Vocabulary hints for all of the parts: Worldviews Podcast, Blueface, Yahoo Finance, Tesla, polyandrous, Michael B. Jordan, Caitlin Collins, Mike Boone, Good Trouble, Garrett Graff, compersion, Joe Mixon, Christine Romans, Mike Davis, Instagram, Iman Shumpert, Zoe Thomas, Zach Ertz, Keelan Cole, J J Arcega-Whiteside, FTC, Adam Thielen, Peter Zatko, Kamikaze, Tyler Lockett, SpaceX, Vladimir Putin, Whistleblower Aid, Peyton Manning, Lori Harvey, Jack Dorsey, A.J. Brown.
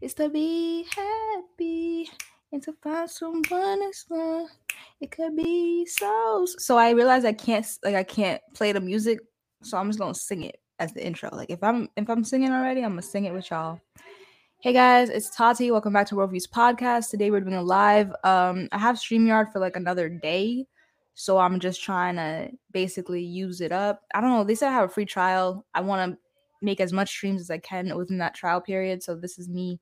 is to be happy and to find someone that's one. It could be so. So I realized I can't play the music, so I'm just gonna sing it as the intro. Like if I'm singing already, I'm gonna sing it with y'all. Hey guys, it's Tati. Welcome back to Worldviews Podcast. Today we're doing a live. I have StreamYard for like another day, so I'm just trying to basically use it up. I don't know. They said I have a free trial. I want to make as much streams as I can within that trial period. So this is me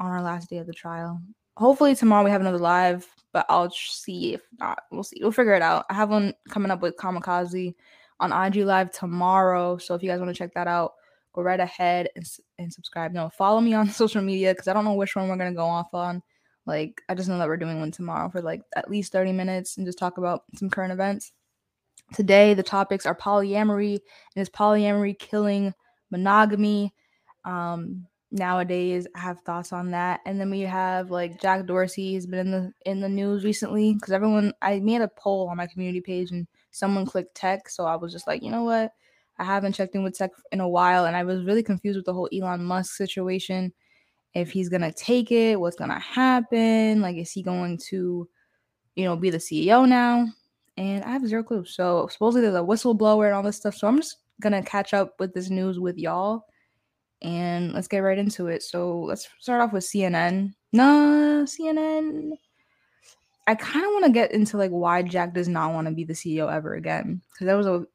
on our last day of the trial. Hopefully tomorrow we have another live, but I'll see if not. We'll see. We'll figure it out. I have one coming up with Kamikaze on IG Live tomorrow. So if you guys want to check that out, go right ahead and subscribe. No, follow me on social media because I don't know which one we're going to go off on. Like, I just know that we're doing one tomorrow for like at least 30 minutes and just talk about some current events. Today, the topics are polyamory, and is polyamory killing monogamy? Nowadays, I have thoughts on that. And then we have like Jack Dorsey has been in the news recently because everyone, I made a poll on my community page and someone clicked tech. So I was just like, you know what? I haven't checked in with tech in a while, and I was really confused with the whole Elon Musk situation. If he's going to take it, what's going to happen? Like, is he going to, be the CEO now? And I have zero clue. So supposedly there's a whistleblower and all this stuff. So I'm just going to catch up with this news with y'all, and let's get right into it. So let's start off with CNN. No, CNN. I kind of want to get into like why Jack does not want to be the CEO ever again, because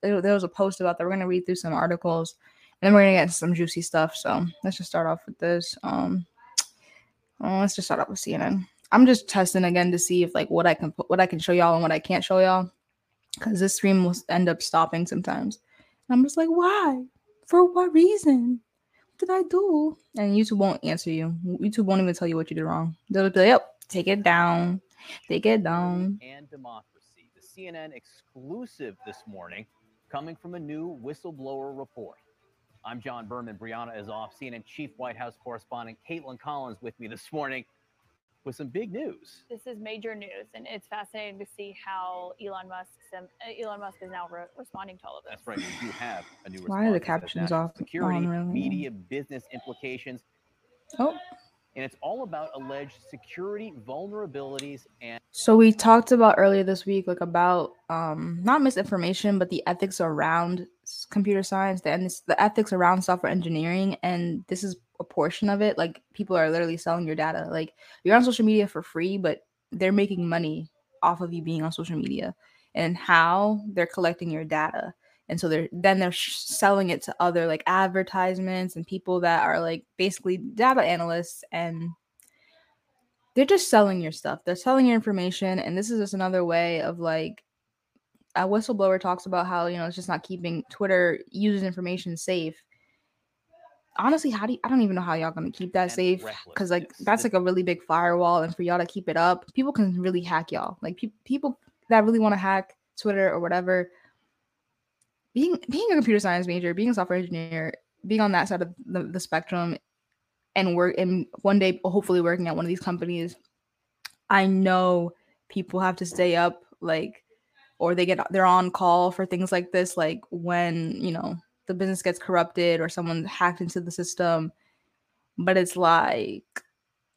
there was a post about that. We're gonna read through some articles, and then we're gonna get some juicy stuff. So let's just start off with this. Let's just start off with CNN. I'm just testing again to see if like what I can show y'all and what I can't show y'all, because this stream will end up stopping sometimes. And I'm just like, why? For what reason? What did I do? And YouTube won't answer you. YouTube won't even tell you what you did wrong. They'll be like, yep, take it down. They get down. And democracy. The CNN exclusive this morning, coming from a new whistleblower report. I'm John Berman. Brianna is off. CNN Chief White House Correspondent Caitlin Collins with me this morning with some big news. This is major news, and it's fascinating to see how Elon Musk is now responding to all of this. That's right. We do have a new. Why are the captions off? Security, really? Media, business implications. Oh. And it's all about alleged security vulnerabilities. And so we talked about earlier this week, like about not misinformation, but the ethics around computer science, the ethics around software engineering. And this is a portion of it. Like, people are literally selling your data. Like, you're on social media for free, but they're making money off of you being on social media and how they're collecting your data. And so they're selling it to other like advertisements and people that are like basically data analysts, and they're just selling your stuff. They're selling your information. And this is just another way of like, a whistleblower talks about how, it's just not keeping Twitter users' information safe. Honestly, I don't even know how y'all going to keep that safe. Cause like, that's like a really big firewall. And for y'all to keep it up, people can really hack y'all. Like people that really want to hack Twitter or whatever, being a computer science major, being a software engineer, being on that side of the spectrum, and one day hopefully working at one of these companies, I know people have to stay up, like, or they're on call for things like this, like when the business gets corrupted or someone hacked into the system. But it's like,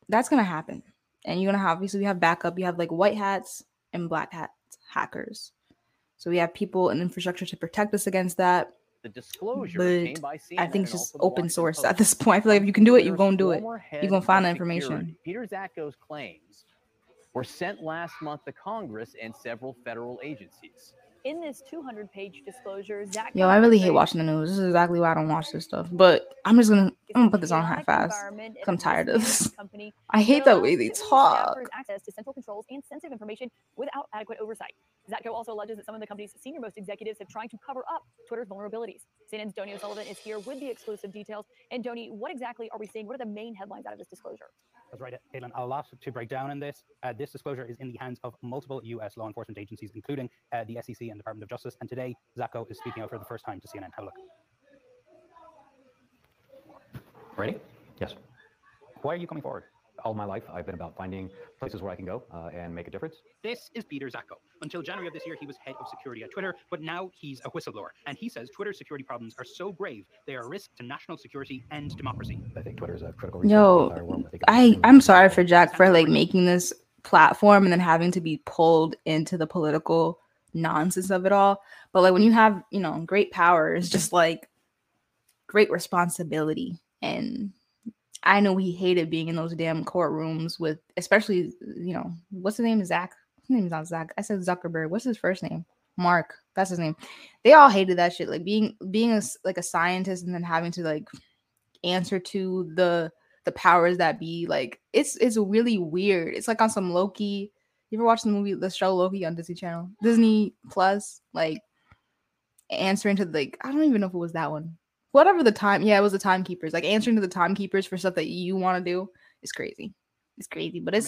that's gonna happen, and you're gonna have, obviously we have backup. You have like white hats and black hats hackers. So we have people and infrastructure to protect us against that. The disclosure came by CNN. I think it's just open source at this point. I feel like if you can do it, you're going to do it. You're going to find the information. Peter Zatko's claims were sent last month to Congress and several federal agencies. In this 200-page disclosure, Zatko... Yo, I really hate watching the news. This is exactly why I don't watch this stuff. But I'm just going to put this on half-assed. I'm tired of this. I hate that way they talk. ...access to central controls and sensitive information without adequate oversight. Zatko also alleges that some of the company's senior-most executives have tried to cover up Twitter's vulnerabilities. CNN's Donny O'Sullivan is here with the exclusive details. And, Donny, what exactly are we seeing? What are the main headlines out of this disclosure? That's right, Caitlin. A lot to break down in this. This disclosure is in the hands of multiple U.S. law enforcement agencies, including the SEC and Department of Justice. And today, Zatko is speaking out for the first time to CNN. Have a look. Ready? Yes. Why are you coming forward? All my life, I've been about finding places where I can go and make a difference. This is Peter Zatko. Until January of this year, he was head of security at Twitter, but now he's a whistleblower. And he says Twitter's security problems are so grave, they are a risk to national security and democracy. I think Twitter's a critical resource. Yo, I'm sorry for Jack for like making this platform and then having to be pulled into the political nonsense of it all. But like when you have, you know, great power is just like great responsibility. And I know he hated being in those damn courtrooms with, especially, you know, what's the name? Zach. His name is not Zach. I said Zuckerberg. What's his first name? Mark. That's his name. They all hated that shit. Like being a, like a scientist and then having to like answer to the powers that be. Like it's really weird. It's like on some Loki. You ever watch the movie, the show Loki on Disney Channel, Disney Plus? Like answering to like, I don't even know if it was that one. Whatever the time, yeah, it was the timekeepers. Like answering to the timekeepers for stuff that you want to do is crazy. It's crazy, but it's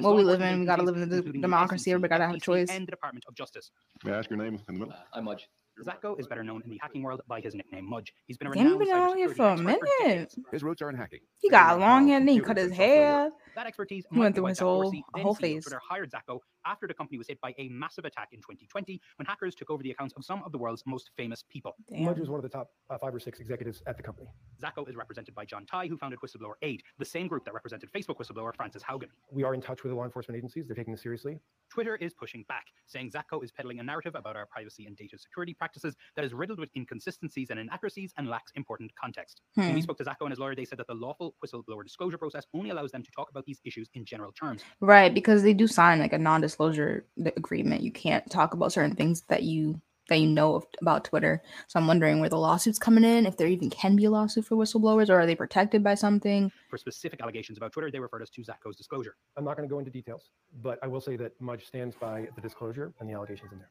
what we live in. We gotta live in the democracy. Everybody gotta have a choice. And the Department of Justice. May I ask your name in the middle? I'm Mudge. Zatko is better known in the hacking world by his nickname Mudge. He's been around here for a minute. His roots are in hacking. He got long hair and then he cut his hair. That expertise went through his whole face. Twitter hired Zatko after the company was hit by a massive attack in 2020 when hackers took over the accounts of some of the world's most famous people. Damn. Mudge was one of the top 5 or 6 executives at the company. Zatko is represented by John Tai, who founded Whistleblower Aid, the same group that represented Facebook whistleblower Francis Haugen. We are in touch with the law enforcement agencies. They're taking this seriously. Twitter is pushing back, saying Zatko is peddling a narrative about our privacy and data security practices that is riddled with inconsistencies and inaccuracies and lacks important context. When we spoke to Zatko and his lawyer, they said that the lawful whistleblower disclosure process only allows them to talk about these issues in general terms. Right, because they do sign like a non-disclosure agreement. You can't talk about certain things that you know about Twitter. So I'm wondering where the lawsuit's coming in, if there even can be a lawsuit for whistleblowers, or are they protected by something? For specific allegations about Twitter, they referred us to Zatko's disclosure. I'm not going to go into details, but I will say that Mudge stands by the disclosure and the allegations in there.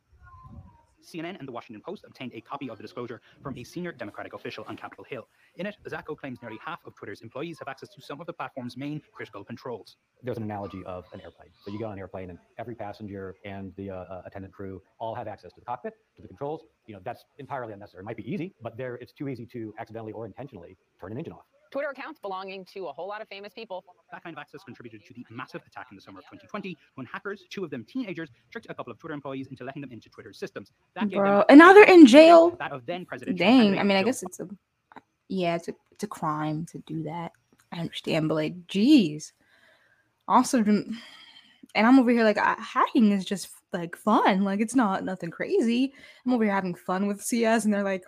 CNN and the Washington Post obtained a copy of the disclosure from a senior Democratic official on Capitol Hill. In it, Zatko claims nearly half of Twitter's employees have access to some of the platform's main critical controls. There's an analogy of an airplane. So you go on an airplane and every passenger and the attendant crew all have access to the cockpit, to the controls. You know, that's entirely unnecessary. It might be easy, but it's too easy to accidentally or intentionally turn an engine off. Twitter accounts belonging to a whole lot of famous people. That kind of access contributed to the massive attack in the summer of 2020 when hackers, 2 of them teenagers, tricked a couple of Twitter employees into letting them into Twitter's systems. That gave them and now they're in jail. That of then President Dang, I mean, I guess it's a crime to do that. I understand, but like, geez. Also, and I'm over here like, hacking is just like fun. Like, it's not nothing crazy. I'm over here having fun with CS and they're like,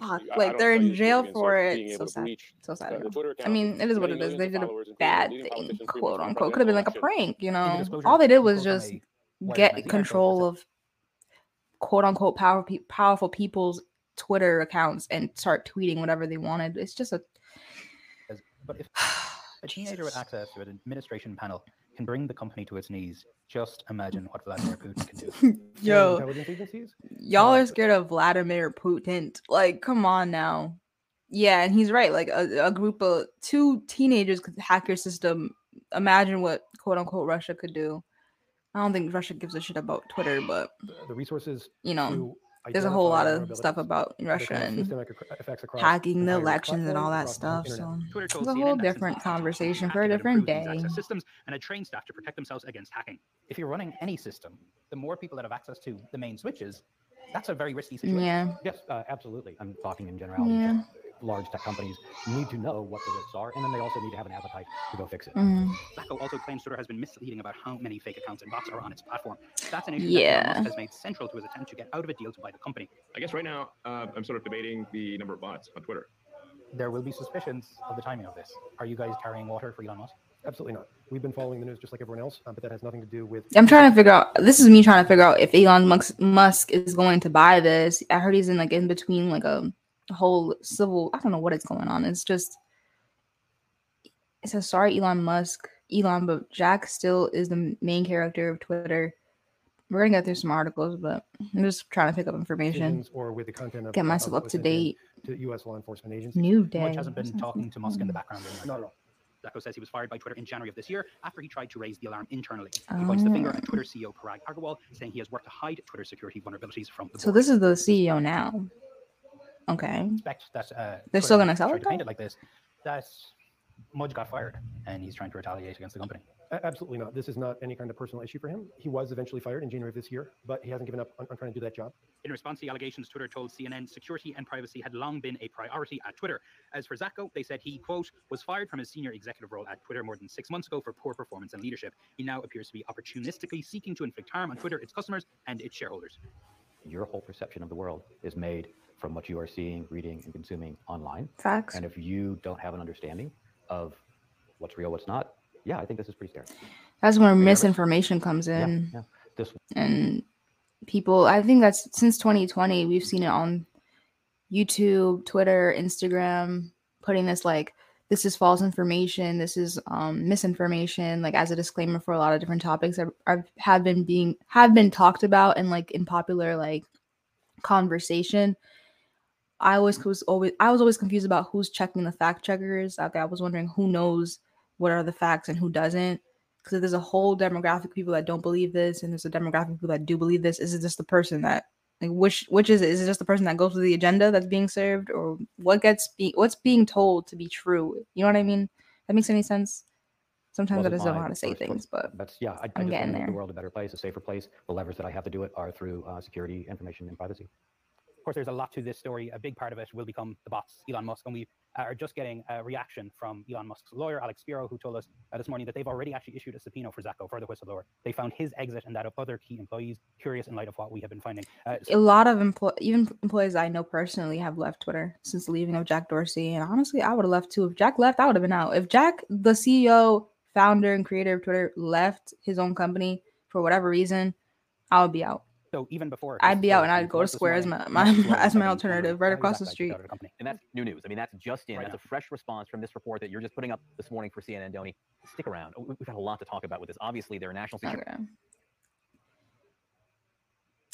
fuck, like they're in jail for it. So sad. So sad. I mean, it is what it is. They did a bad thing, quote unquote. Could have been like a prank, you know. All they did was just get control of quote unquote powerful people's Twitter accounts and start tweeting whatever they wanted. It's just a. But if a teenager with access to an administration panel can bring the company to its knees, just imagine what Vladimir Putin can do. Yo, y'all are scared of Vladimir Putin. Like, come on now. Yeah, and he's right. Like, a group of 2 teenagers could hack your system. Imagine what, quote-unquote, Russia could do. I don't think Russia gives a shit about Twitter, but, the resources, you know, there's a whole lot of stuff about Russia and hacking the elections and all that stuff. So it's a whole different conversation for a different day. Systems and a trained staff to protect themselves against hacking. If you're running any system, the more people that have access to the main switches, that's a very risky situation. Yeah. Yes, absolutely. I'm talking in generality. Yeah. Large tech companies need to know what the risks are, and then they also need to have an appetite to go fix it. Zatko also claims Twitter has been misleading about how many fake accounts and bots are on its platform. That's an issue that Elon Musk has made central to his attempt to get out of a deal to buy the company. I guess right now, I'm sort of debating the number of bots on Twitter. There will be suspicions of the timing of this. Are you guys carrying water for Elon Musk? Absolutely not. We've been following the news just like everyone else, but that has nothing to do with... I'm trying to figure out... This is me trying to figure out if Elon Musk is going to buy this. I heard he's in between like a... whole civil, I don't know what it's going on. It's just, it says, sorry, Elon Musk, but Jack still is the main character of Twitter. We're gonna get through some articles, but I'm just trying to pick up information or with the content of get myself up to date. To U.S. law enforcement agencies, Mudge hasn't been talking to Musk in the background. Not at all. Zatko says he was fired by Twitter in January of this year after he tried to raise the alarm internally. He points the finger at Twitter CEO Parag Agrawal, saying he has worked to hide Twitter security vulnerabilities from the board. So this is the CEO now. Okay. Expect that, they're still going to sell it like this. That's Mudge got fired and he's trying to retaliate against the company. Absolutely not. This is not any kind of personal issue for him. He was eventually fired in January of this year, but he hasn't given up on trying to do that job. In response to the allegations, Twitter told CNN security and privacy had long been a priority at Twitter. As for Zatko, they said he, quote, was fired from his senior executive role at Twitter more than 6 months ago for poor performance and leadership. He now appears to be opportunistically seeking to inflict harm on Twitter, its customers, and its shareholders. Your whole perception of the world is made from what you are seeing, reading, and consuming online. Facts. And if you don't have an understanding of what's real, what's not, yeah, I think this is pretty scary. That's where misinformation comes in. Yeah, yeah. And people, I think that's since 2020, we've seen it on YouTube, Twitter, Instagram, putting this like, this is false information, this is misinformation, like as a disclaimer for a lot of different topics that have been talked about and like in popular like conversation. I was always confused about who's checking the fact checkers out there. I was wondering who knows what are the facts and who doesn't, because there's a whole demographic of people that don't believe this, and there's a demographic of people that do believe this. Is it just the person that like which is it? Is it just the person that goes with the agenda that's being served, or what gets what's being told to be true? You know what I mean? That makes any sense? Sometimes I just don't know how to say things, but that's yeah. I just want to make the world a better place, a safer place. The levers that I have to do it are through security, information, and privacy. Of course, there's a lot to this story. A big part of it will become the bots, Elon Musk, and we are just getting a reaction from Elon Musk's lawyer, Alex Spiro, who told us this morning that they've already actually issued a subpoena for Zatko, for the whistleblower. They found his exit and that of other key employees curious in light of what we have been finding. A lot of employees I know personally have left Twitter since the leaving of Jack Dorsey, and honestly, I would have left too. If Jack left, I would have been out. If Jack, the CEO, founder, and creator of Twitter, left his own company for whatever reason, I would be out. So even before I'd be out and I'd go to Square as my alternative right across the street. And that's new news. I mean, that's just in. Right, that's now. A fresh response from this report that you're just putting up this morning for CNN, Donny. Stick around. We've got a lot to talk about with this. Obviously, they're national security. Okay.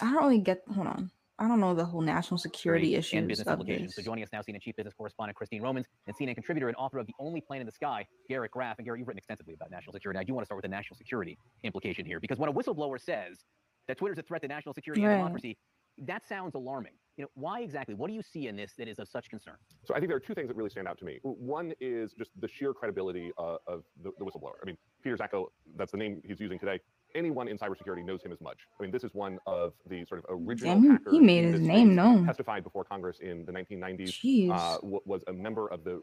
I don't know the whole national security issue. And business implications. So joining us now, CNN Chief Business Correspondent Christine Romans and CNN contributor and author of The Only Plane in the Sky, Garrett Graff. And Garrett, you've written extensively about national security. I do want to start with the national security implication here, because when a whistleblower says that Twitter's a threat to national security and democracy, that sounds alarming. You know, why exactly? What do you see in this that is of such concern? So I think there are two things that really stand out to me. One is just the sheer credibility of the whistleblower. I mean, Peter Zatko, that's the name he's using today. Anyone in cybersecurity knows him as Mudge. I mean, this is one of the sort of original hackers. He made his name known. Testified before Congress in the 1990s. Jeez. Was a member of the...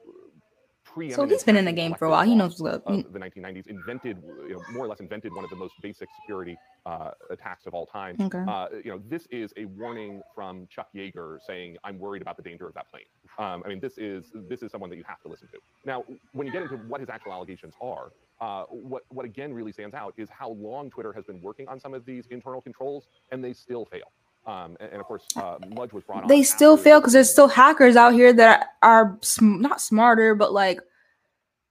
So he's been in the game for a while. He knows what the 1990s more or less invented one of the most basic security attacks of all time. Okay. This is a warning from Chuck Yeager saying, "I'm worried about the danger of that plane." This is someone that you have to listen to. Now, when you get into what his actual allegations are, what again really stands out is how long Twitter has been working on some of these internal controls, and they still fail. And of course, Mudge was brought on. They still fail because there's still hackers out here that are not smarter, but like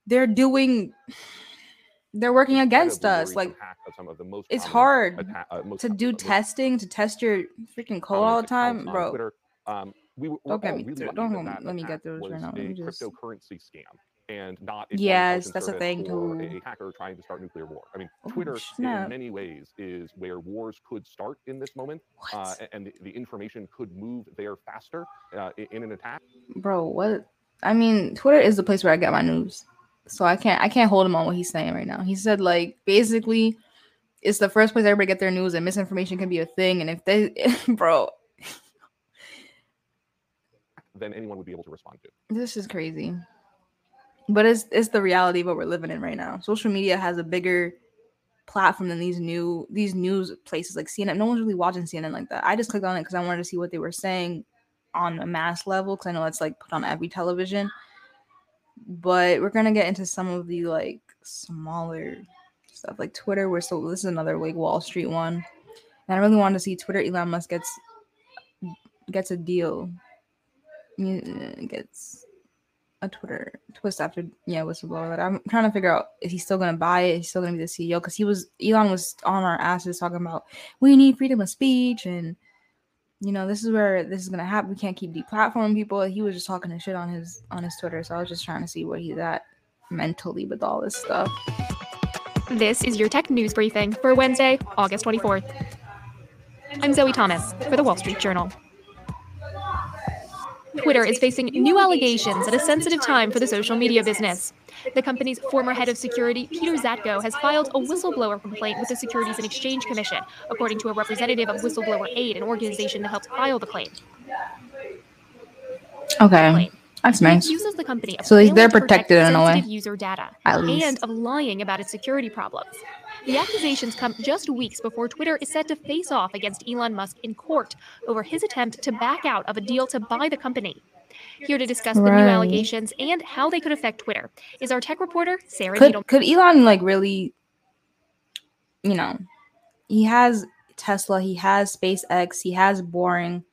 they're working against us. Like it's hard to do testing, to test your freaking code all the time, bro. Twitter, let me get those right now. Let me just... cryptocurrency scam. And not that's a thing for a hacker trying to start nuclear war. I mean, Twitter in many ways is where wars could start in this moment, and the information could move there faster in an attack. Bro, what? I mean, Twitter is the place where I get my news, so I can't hold him on what he's saying right now. He said like basically, it's the first place everybody get their news, and misinformation can be a thing. And if they, bro, then anyone would be able to respond to. This is crazy. But it's the reality of what we're living in right now. Social media has a bigger platform than these news places like CNN. No one's really watching CNN like that. I just clicked on it because I wanted to see what they were saying on a mass level, because I know that's like put on every television. But we're gonna get into some of the like smaller stuff like Twitter. This is another like Wall Street one, and I really wanted to see Twitter. Elon Musk gets a deal. Gets a Twitter twist after whistleblower. That I'm trying to figure out, is he still gonna buy it? Is he still gonna be the CEO? Because Elon was on our asses talking about we need freedom of speech, and this is where this is gonna happen. We can't keep deplatforming people. He was just talking shit on his Twitter. So I was just trying to see where he's at mentally with all this stuff. This is your tech news briefing for Wednesday, August 24th. I'm Zoe Thomas for the Wall Street Journal. Twitter is facing new allegations at a sensitive time for the social media business. The company's former head of security, Peter Zatko, has filed a whistleblower complaint with the Securities and Exchange Commission, according to a representative of Whistleblower Aid, an organization that helped file the claim. Okay, that's nice. It accuses the company of failing to protect sensitive user data and of lying about its security problems. The accusations come just weeks before Twitter is set to face off against Elon Musk in court over his attempt to back out of a deal to buy the company. Here to discuss the new allegations and how they could affect Twitter is our tech reporter, Sarah Needleman. Could Elon, like, really, you know, he has Tesla, he has SpaceX, he has Boring.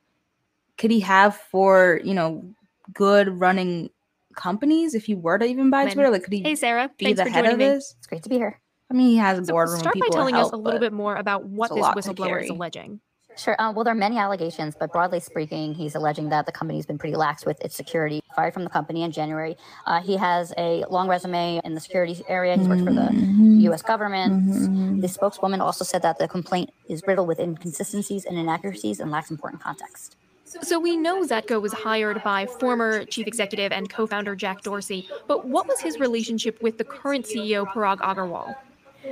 Could he have four, you know, good running companies if he were to even buy Twitter? Like, could he be the head of this? It's great to be here. I mean, he has a boardroom. Start by telling us a little bit more about what this whistleblower is alleging. Sure. Well, there are many allegations, but broadly speaking, he's alleging that the company's been pretty lax with its security. Fired from the company in January. He has a long resume in the security area. He's worked for the U.S. government. The spokeswoman also said that the complaint is riddled with inconsistencies and inaccuracies and lacks important context. So we know Zatko was hired by former chief executive and co-founder Jack Dorsey, but what was his relationship with the current CEO, Parag Agrawal?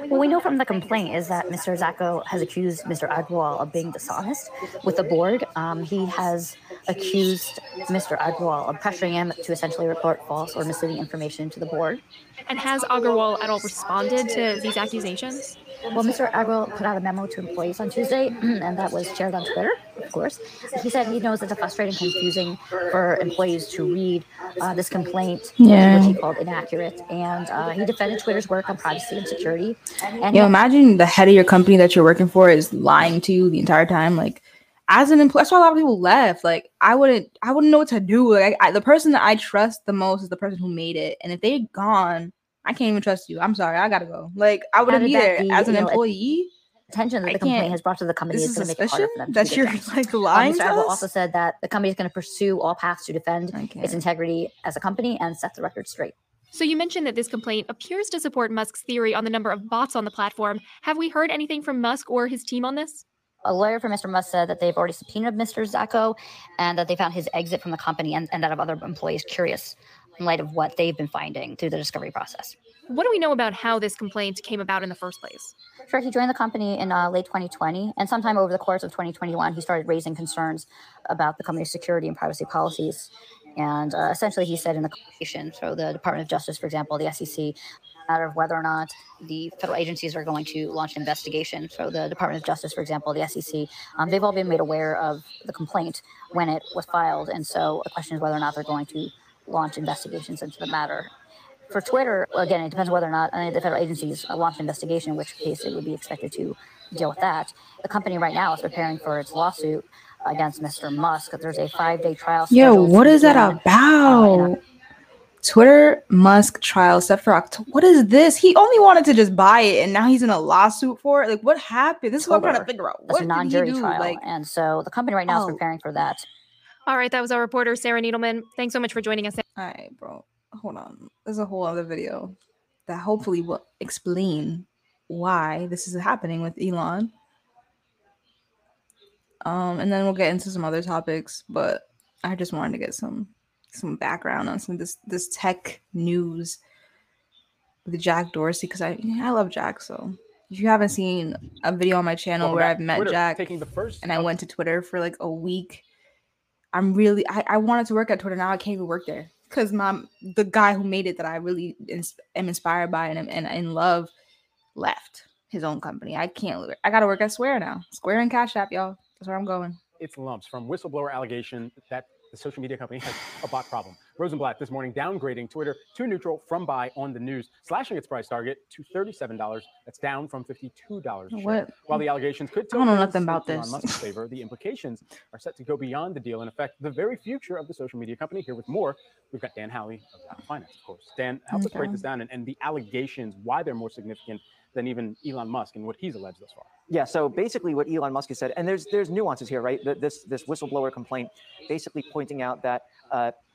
What we know from the complaint is that Mr. Zatko has accused Mr. Agrawal of being dishonest with the board. He has accused Mr. Agrawal of pressuring him to essentially report false or misleading information to the board. And has Agrawal at all responded to these accusations? Well, Mr. Agrawal put out a memo to employees on Tuesday, and that was shared on Twitter, of course. He said he knows it's frustrating and confusing for employees to read this complaint, which he called inaccurate. And he defended Twitter's work on privacy and security. And imagine the head of your company that you're working for is lying to you the entire time. Like, as an employee, that's why a lot of people left. Like, I wouldn't know what to do. Like, the person that I trust the most is the person who made it, and if they're gone, I can't even trust you. I'm sorry, I gotta go. Like, I wouldn't either as an employee. Attention that the complaint has brought to the company is going to make it harder for them to do their job. Like, lying to us? Also said that the company is going to pursue all paths to defend its integrity as a company and set the record straight. So you mentioned that this complaint appears to support Musk's theory on the number of bots on the platform. Have we heard anything from Musk or his team on this? A lawyer for Mr. Musk said that they've already subpoenaed Mr. Zatko and that they found his exit from the company and that of other employees curious in light of what they've been finding through the discovery process. What do we know about how this complaint came about in the first place? Sure, he joined the company in late 2020, and sometime over the course of 2021, he started raising concerns about the company's security and privacy policies. And essentially, he said in the communication, so the Department of Justice, for example, the SEC, matter of whether or not the federal agencies are going to launch an investigation. So the Department of Justice, for example, the SEC, they've all been made aware of the complaint when it was filed. And so the question is whether or not they're going to launch investigations into the matter. For Twitter, again, it depends whether or not any of the federal agencies launch an investigation, in which case it would be expected to deal with that. The company right now is preparing for its lawsuit against Mr. Musk. There's a 5-day trial. Yo, what is that about? Twitter Musk trial set for October. What is this? He only wanted to just buy it, and now he's in a lawsuit for it. Like, what happened? This is what I'm trying to figure out. That's a non-jury trial, and so the company right now is preparing for that. All right, that was our reporter, Sarah Needleman. Thanks so much for joining us. All right, bro. Hold on. There's a whole other video that hopefully will explain why this is happening with Elon. And then we'll get into some other topics, but I just wanted to get some background on some of this tech news with Jack Dorsey, because I love Jack. So if you haven't seen a video on my channel where I've met Jack and I went to Twitter for like a week, I wanted to work at Twitter. Now I can't even work there because the guy who made it that I really am inspired by and love left his own company. I got to work at Square now. Square and Cash App, y'all. That's where I'm going. It's lumps from whistleblower allegation that the social media company has a bot problem. Rosenblatt this morning downgrading Twitter to neutral from buy on the news, slashing its price target to $37. That's down from $52. What? While the allegations could tell nothing about this. Musk's favor, the implications are set to go beyond the deal and affect the very future of the social media company. Here with more, we've got Dan Halley of Yahoo Finance, of course. Dan, help us break this down and the allegations, why they're more significant than even Elon Musk and what he's alleged thus far. Yeah, so basically what Elon Musk has said, and there's nuances here, right? This whistleblower complaint basically pointing out that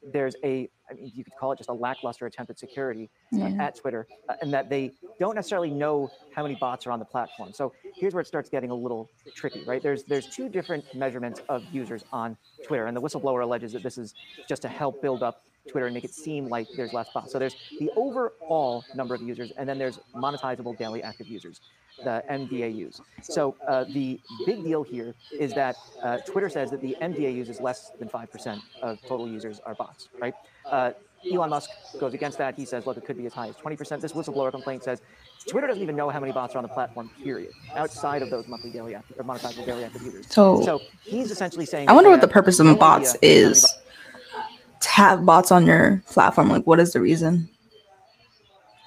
there's you could call it just a lackluster attempt at security at Twitter, and that they don't necessarily know how many bots are on the platform. So here's where it starts getting a little tricky, right? There's two different measurements of users on Twitter, and the whistleblower alleges that this is just to help build up Twitter and make it seem like there's less bots. So there's the overall number of users, and then there's monetizable daily active users, the MDAUs. So the big deal here is that Twitter says that the MDAUs is less than 5% of total users are bots, right? Elon Musk goes against that. He says, look, it could be as high as 20%. This whistleblower complaint says Twitter doesn't even know how many bots are on the platform, period, outside of those monthly daily active, or monetizable daily active users. So he's essentially saying— I wonder what the purpose of the bots is. To have bots on your platform, like, what is the reason?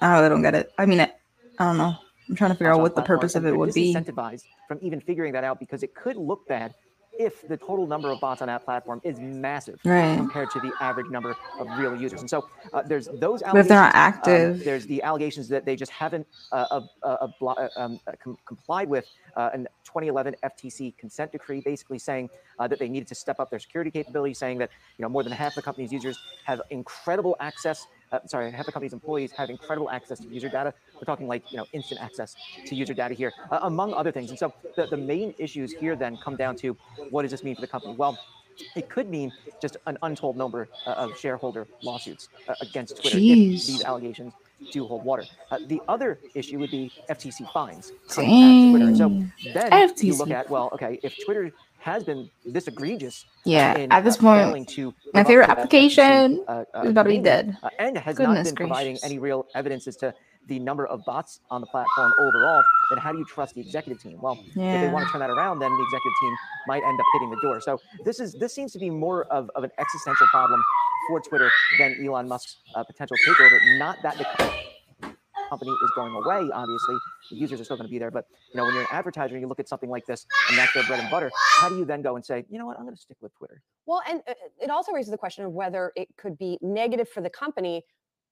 I really don't get it. I mean, I don't know. I'm trying to figure out what the purpose of it would be. Incentivized from even figuring that out, because it could look bad if the total number of bots on that platform is massive compared to the average number of real users. And so there's those allegations. But if they're not active. There's the allegations that they just haven't complied with a 2011 FTC consent decree, basically saying that they needed to step up their security capability, saying that, you know, more than half the company's users have incredible access. Half the company's employees have incredible access to user data. We're talking like, you know, instant access to user data here, among other things. And so the main issues here then come down to, what does this mean for the company? Well, it could mean just an untold number of shareholder lawsuits against Twitter if these allegations do hold water. The other issue would be FTC fines coming back to Twitter. So then you look at, well, okay, if Twitter has been this egregious. Yeah, at this point, my favorite application is about to be dead. And has not been providing any real evidence as to the number of bots on the platform overall, then how do you trust the executive team? Well, if they want to turn that around, then the executive team might end up hitting the door. So this seems to be more of an existential problem for Twitter than Elon Musk's potential takeover. Not that the company is going away, obviously. The users are still going to be there. But, you know, when you're an advertiser and you look at something like this and that's their bread and butter, how do you then go and say, you know what, I'm going to stick with Twitter? Well, and it also raises the question of whether it could be negative for the company,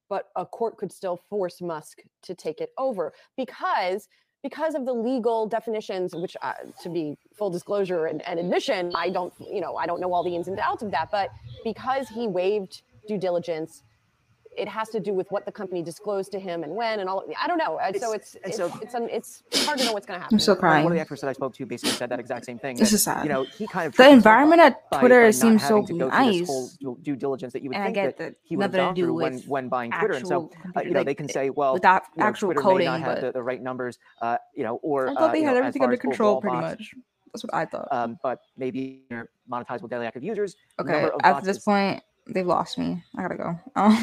but a court could still force Musk to take it over because of the legal definitions, which to be full disclosure and admission, I don't know all the ins and outs of that, but because he waived due diligence, it has to do with what the company disclosed to him and when and all. I don't know. It's hard to know what's going to happen. I'm still crying. One of the experts that I spoke to basically said that exact same thing. This is sad. You know, he kind of the environment at Twitter seems so nice. Due diligence that you would and think that he would have through when buying Twitter, and so they can say, well, without actual Twitter coding, may not have the right numbers. I thought they had everything under control, pretty much. That's what I thought. But maybe your monetizable daily active users. Okay, at this point, they've lost me. I gotta go.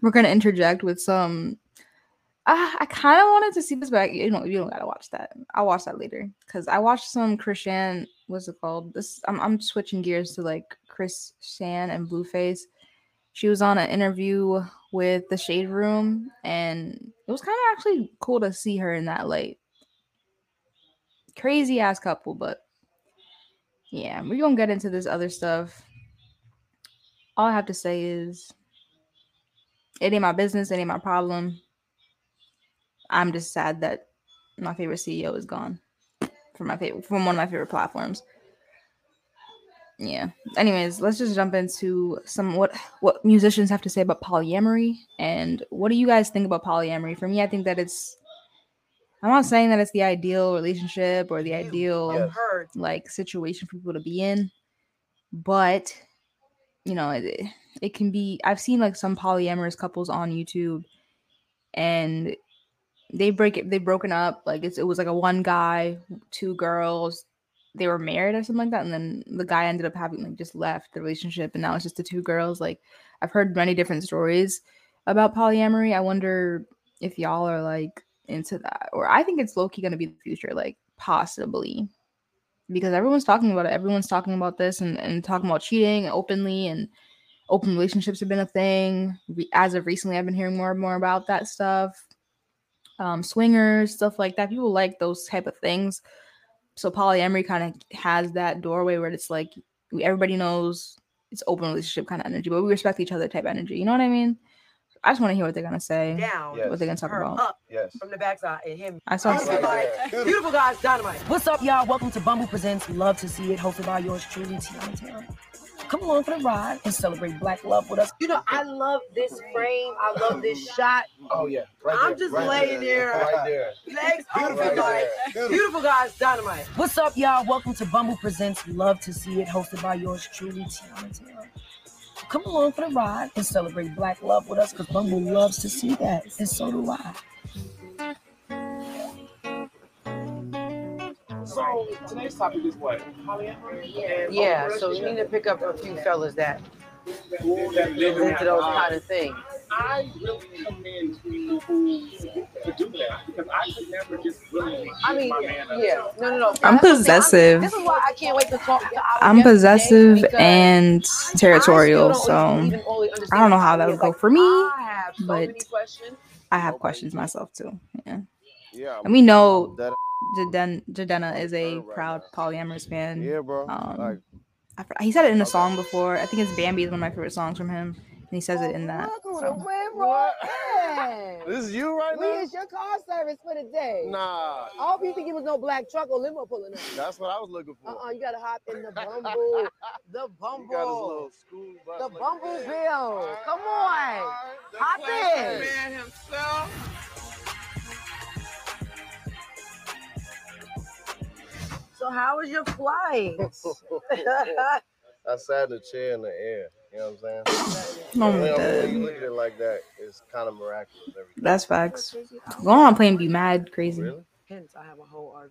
We're gonna interject with some. I kind of wanted to see this, but you don't gotta watch that. I'll watch that later because I watched some Christian. What's it called? This I'm switching gears to like Chris Shan and Blueface. She was on an interview with The Shade Room, and it was kind of actually cool to see her in that light. Crazy ass couple, but yeah, we're gonna get into this other stuff. All I have to say is, it ain't my business. It ain't my problem. I'm just sad that my favorite CEO is gone from one of my favorite platforms. Yeah. Anyways, let's just jump into some what musicians have to say about polyamory. And what do you guys think about polyamory? For me, I think that I'm not saying that it's the ideal relationship or the ideal like situation for people to be in, but you know, it can be. I've seen like some polyamorous couples on YouTube, and they've broken up. Like it was like a one guy, two girls. They were married or something like that, and then the guy ended up having like just left the relationship, and now it's just the two girls. Like I've heard many different stories about polyamory. I wonder if y'all are like into that, or I think it's low-key gonna be the future, like possibly, because everyone's talking about it. Everyone's talking about this and talking about cheating openly and. Open relationships have been a thing. As of recently, I've been hearing more and more about that stuff. Swingers, stuff like that. People like those type of things. So polyamory kind of has that doorway where it's like, everybody knows it's open relationship kind of energy, but we respect each other type energy. You know what I mean? I just want to hear what they're gonna say. Down. Yes. What they're gonna talk about. Up. Yes. From the backside and him. I saw him. Right. Beautiful guys, dynamite. What's up, y'all? Welcome to Bumble Presents. Love to see it. Hosted by yours truly, Tiana Taylor. Come along for the ride and celebrate Black love with us. You know, I love this frame. I love this shot. Oh yeah, right there, I'm just right laying there. Right there. Legs beautiful, right guys. There. Beautiful guys, dynamite. What's up, y'all? Welcome to Bumble Presents. Love to see it. Hosted by yours truly, Tiana Taylor. Come along for the ride and celebrate Black love with us, because Bumble loves to see that, and so do I. So today's topic is what? Polyamory? Yeah, so we need to pick up a few fellas that move into those kind of things. I really commend people who do that, because I could never just really. I mean, yeah, no. I'm possessive. This is why I can't wait to talk. I'm possessive and territorial, so I don't know how that would go for me, but I have questions myself too. Yeah. And we know that Jidenna is a proud polyamorous man. Yeah, bro. He said it in a song before. I think it's Bambi is one of my favorite songs from him. And he says it in that. This is you right now? It's your car service for the day. Nah. All people think it was no black truck or limo pulling up. That's what I was looking for. You got to hop in the Bumble. The Bumble. You got his little school bus. The Bumble bill. Come on. Hop in. The man himself. So how was your flight? I sat in a chair in the air. You know what I'm saying? When you look at it like that, it's kind of miraculous. Everything. That's facts. Go on, playing be mad crazy. Really? Hence, I have a whole RV.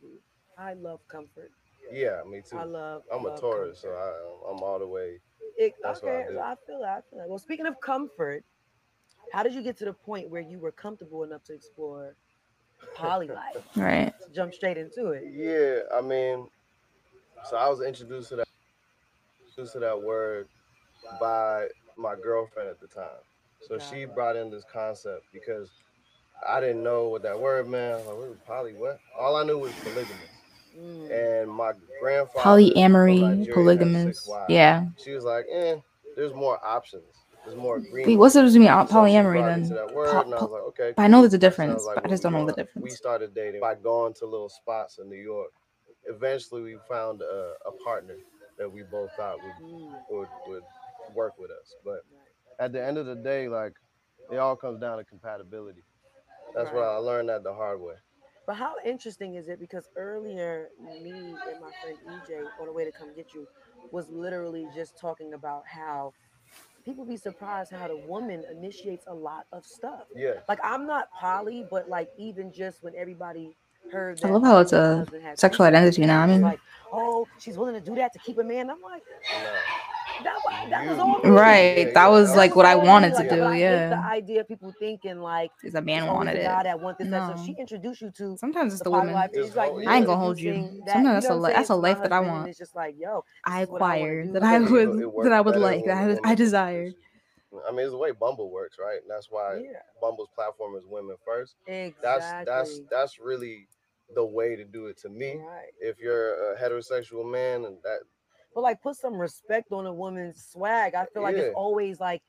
I love comfort. Yeah, me too. I'm a Taurus, so I'm all the way. I feel that. Well, speaking of comfort, how did you get to the point where you were comfortable enough to explore poly life? Right. Jump straight into it. Yeah, I mean, so I was introduced to that word by my girlfriend at the time. So she brought in this concept because I didn't know what that word meant. Like, what was poly? What? All I knew was polygamous. And my grandfather, polyamory, polygamous. Yeah. She was like, there's more options. There's more agreement. Wait, what's it to me? Polyamory then? That word, and I was like, okay. Cool. I know there's a difference, but I just don't know the difference. We started dating by going to little spots in New York. Eventually, we found a partner that we both thought would work with us, but at the end of the day, like, it all comes down to compatibility. That's why I learned that the hard way. But how interesting is it, because earlier me and my friend EJ on the way to come get you was literally just talking about how people be surprised how the woman initiates a lot of stuff. Yeah, like, I'm not poly, but like, even just when everybody heard that, I love how it's a sexual identity now. I mean, like, oh, she's willing to do that to keep a man. I'm like, that was all right. That was like what I wanted to do. Yeah, the idea of people thinking like is a man wanted it. That want this. No. So she introduced you to. Sometimes it's the woman. Life. It's like, I ain't gonna hold you. Sometimes that's a life that I want. It's just like, yo, I acquired that I desired. I mean, it's the way Bumble works, right? And that's why Bumble's platform is women first. Exactly. That's really the way to do it to me. Right. If you're a heterosexual man and that. But like, put some respect on a woman's swag. I feel like it's always like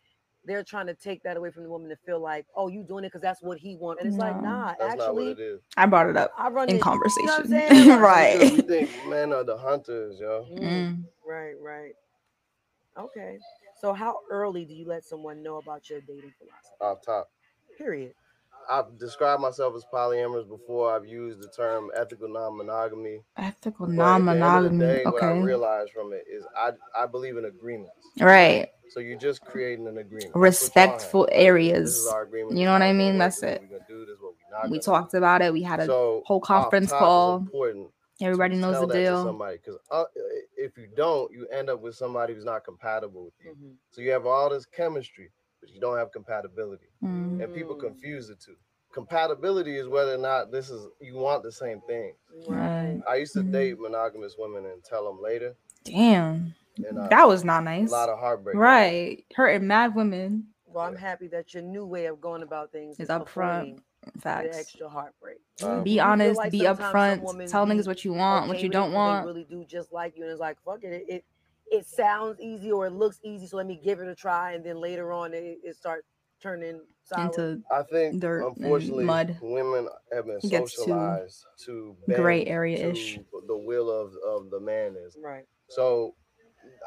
they're trying to take that away from the woman to feel like, oh, you doing it because that's what he wants. And it's like, nah, that's actually not what it is. I brought it up in conversation. You know right. You think men are the hunters, yo. Right. Okay. So how early do you let someone know about your dating philosophy? Off top. Period. I've described myself as polyamorous before. I've used the term ethical non-monogamy. Ethical non-monogamy. Okay. What I realized from it is I believe in agreements. Right. So you're just creating an agreement. Respectful areas. This is our agreement. You know what I mean? That's it. We talked about it. We had a whole conference call. Everybody knows the deal. Somebody, because if you don't, you end up with somebody who's not compatible with you. Mm-hmm. So you have all this chemistry, but you don't have compatibility. Mm-hmm. And people confuse the two. Compatibility is whether or not you want the same thing. Right. I used to date monogamous women and tell them later. Damn, and, that was not nice. A lot of heartbreak. Right, hurting mad women. Well, I'm happy that your new way of going about things is upfront. Facts. Extra heartbreak. Be honest, like, be upfront, tell niggas what you want, what you don't want. Really do just like you, and it's like, fuck it. It sounds easy or it looks easy, so let me give it a try, and then later on it starts turning solid. Into I think dirt, unfortunately, mud. Women have been socialized to gray area-ish the will of the man is right. So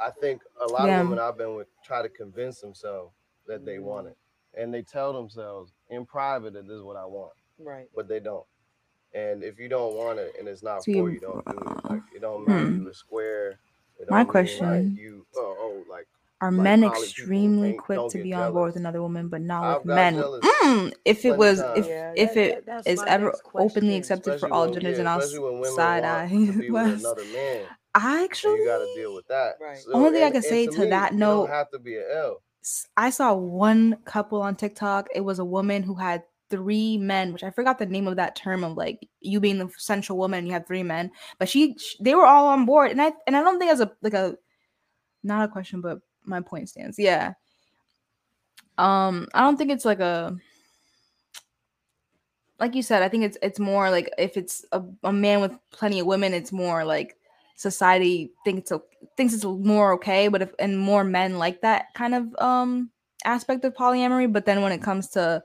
I think a lot of women I've been with try to convince themselves that they want it, and they tell themselves in private that this is what I want, right? But they don't. And if you don't want it and it's not so for you, don't do it. Like, it don't mean you were square. My question: are men extremely quick to be on board with another woman, but not with men? If it was, if it is ever openly accepted for all genders and all side eyes, I actually you got to deal with that. Only thing I can say to that note: I saw one couple on TikTok. It was a woman who had 3 men, which I forgot the name of that term of like you being the central woman and you have 3 men, but they were all on board. And I don't think as a like a not a question, but my point stands. Yeah. I don't think it's like a like you said, I think it's more like if it's a man with plenty of women, it's more like society thinks it's more okay, but if and more men like that kind of aspect of polyamory. But then when it comes to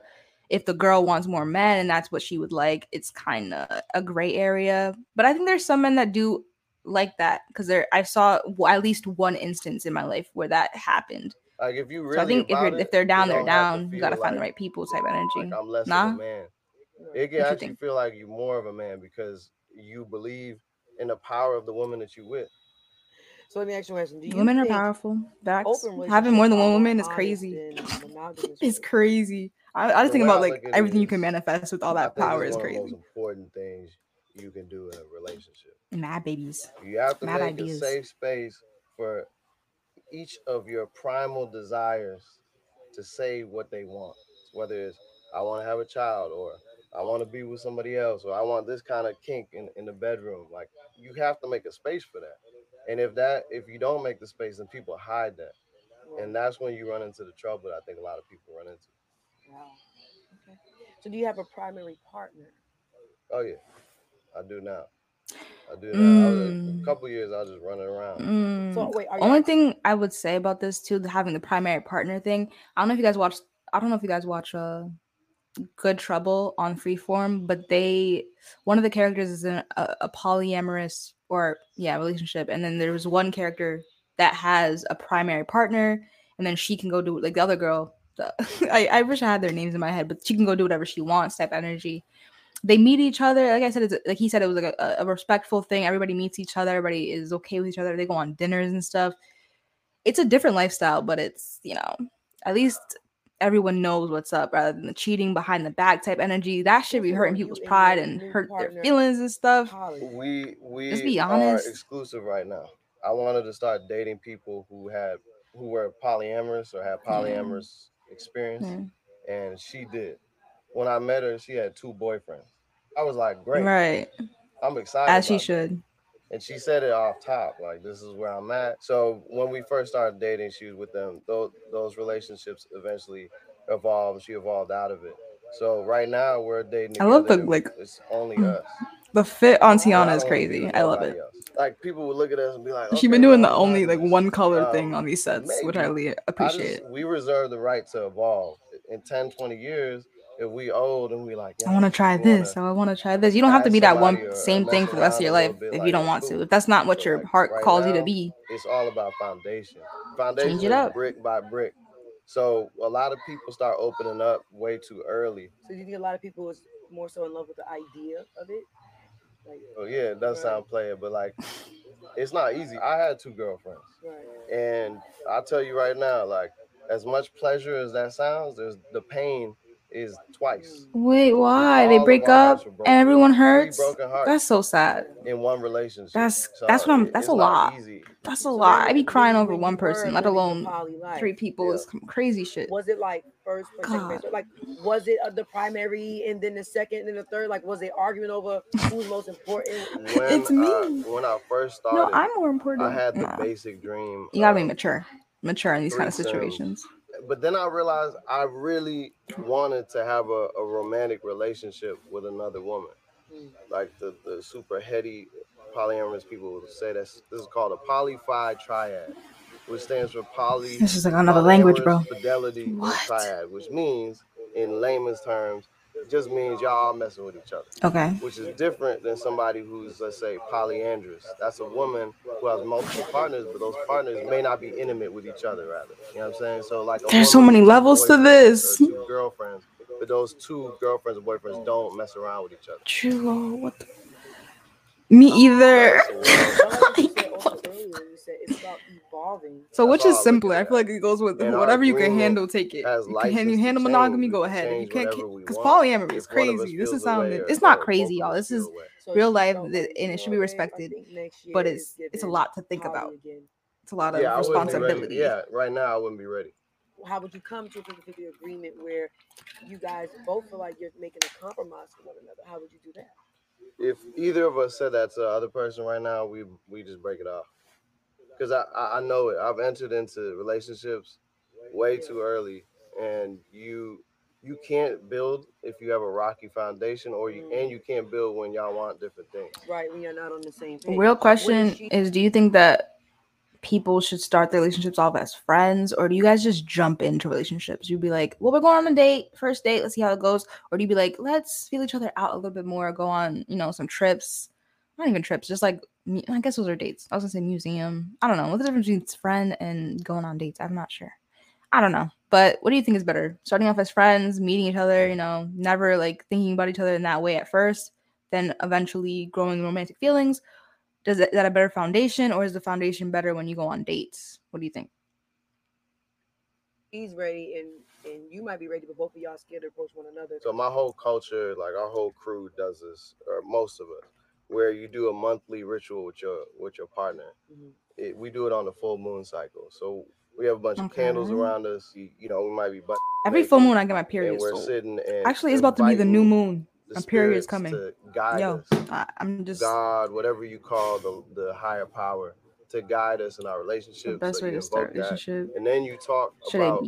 if the girl wants more men and that's what she would like, it's kind of a gray area. But I think there's some men that do like that because I saw at least one instance in my life where that happened. Like if you really, so I think if they're down, they're down. You gotta like, find the right people type energy. Like I'm less of a man. It can actually feel like you're more of a man because you believe in the power of the woman that you with. So let me ask you a question. Do you women are powerful. Having more than one woman is crazy. It's crazy. I just think about like everything you can manifest with all that power is crazy. One of the most important things you can do in a relationship. Mad babies. You have to make a safe space for each of your primal desires to say what they want. Whether it's I want to have a child, or I want to be with somebody else, or I want this kind of kink in the bedroom. Like you have to make a space for that. And if you don't make the space, then people hide that, and that's when you run into the trouble that I think a lot of people run into. Wow. Okay. So do you have a primary partner? Oh yeah, I do now. I was a couple years I was just running around. So wait, only thing I would say about this too, having the primary partner thing. I don't know if you guys watch Good Trouble on Freeform, but one of the characters is in a polyamorous relationship, and then there was one character that has a primary partner, and then she can go do like the other girl. I wish I had their names in my head, but she can go do whatever she wants type energy. They meet each other. Like I said, like he said, it was like a respectful thing. Everybody meets each other. Everybody is okay with each other. They go on dinners and stuff. It's a different lifestyle, but it's, you know, at least everyone knows what's up rather than the cheating behind the back type energy. That should be hurting people's pride and hurt their feelings and stuff. We just be honest. Are exclusive right now. I wanted to start dating people who were polyamorous or had polyamorous experience, and she did. When I met her, she had 2 boyfriends. I was like, great, right? I'm excited, as she should. And she said it off top, like, this is where I'm at. So when we first started dating, she was with them. Those relationships eventually evolved. She evolved out of it. So right now we're dating. I love the like. It's only us. The fit on Tiana is crazy. I love it. Else. Like people would look at us and be like, okay, "She's been doing the only like one color thing on these sets," maybe. Which I really appreciate. We reserve the right to evolve. In 10, 20 years, if we old and we like, I want to try this. I want to try this. You don't have to be that one same thing for the rest of your life if you don't want to. If that's not what your heart calls you to be, it's all about foundation. Change it up, brick by brick. So a lot of people start opening up way too early. So you think a lot of people is more so in love with the idea of it? Like, oh yeah, it does sound player, but like, it's not easy. I had 2 girlfriends, and I tell you right now, like, as much pleasure as that sounds, there's the pain is twice. Wait, why they break up and everyone hurts? That's so sad. In one relationship, that's a lot. Easy. That's a lot. I be crying over one person, let alone 3 people. Is crazy shit. Was it like first, like was it the primary and then the second and then the third? Like was they arguing over who's most important? It's me. When I first started, no, I'm more important. I had the basic dream. You gotta be mature in these kind of situations. But then I realized I really wanted to have a romantic relationship with another woman. Like the super heady polyamorous people would say this is called a poly-fi triad. which stands for poly. This is like another language, bro. Fidelity triad, which means, in layman's terms, it just means y'all messing with each other. Okay. Which is different than somebody who's, let's say, polyandrous. That's a woman who has multiple partners, but those partners may not be intimate with each other, rather. You know what I'm saying? So, like, there's so many levels to this. Two girlfriends, but those two girlfriends and boyfriends don't mess around with each other. True. What the? Me either. So which is simpler? I feel like it goes with whatever you can handle, take it. Can you handle monogamy? Go ahead. You can't, because polyamory is crazy. This is sounding, it's not crazy, y'all. This is real life, and it should be respected. But it's a lot to think about. It's a lot of responsibility. Yeah, right now I wouldn't be ready. How would you come to a particular agreement where you guys both feel like you're making a compromise with one another? How would you do that? If either of us said that to the other person right now, we just break it off. Because I know it. I've entered into relationships way too early, and you can't build if you have a rocky foundation, or you can't build when y'all want different things. Right, when you're not on the same page. Real question is, do you think that people should start their relationships off as friends, or do you guys just jump into relationships? You'd be like, well, we're going on a date, first date, let's see how it goes. Or do you be like, let's feel each other out a little bit more, go on, some trips, not even trips, just like, I guess those are dates. I was gonna say museum. I don't know. What's the difference between friend and going on dates? I'm not sure. I don't know. But what do you think is better? Starting off as friends, meeting each other, never like thinking about each other in that way at first, then eventually growing romantic feelings. Is that a better foundation, or is the foundation better when you go on dates? What do you think? He's ready, and you might be ready, but both of y'all scared to approach one another. So my whole culture, like our whole crew does this, or most of us, where you do a monthly ritual with your partner. Mm-hmm. We do it on the full moon cycle. So we have a bunch of candles around us. We might be... Every full moon I get my period sold. Actually, it's about to be the new moon. My period is coming. To guide us. I'm just God, whatever you call the higher power, to guide us in our relationship. Best way to start relationship. And then you talk about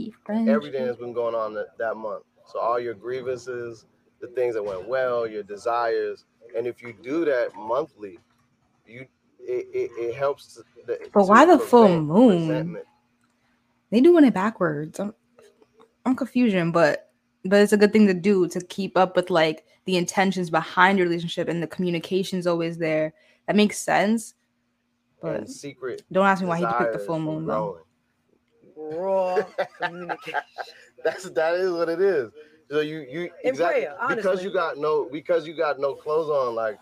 everything that's been going on that month. So all your grievances, the things that went well, your desires, and if you do that monthly, it helps. But why the full moon? Resentment. They doing it backwards. I'm confusion, but it's a good thing to do to keep up with like the intentions behind your relationship, and the communication's always there. That makes sense. But and secret. Don't ask me why he picked the full moon though. Raw communication. That is what it is. So you exactly prayer, because you got no clothes on. Like,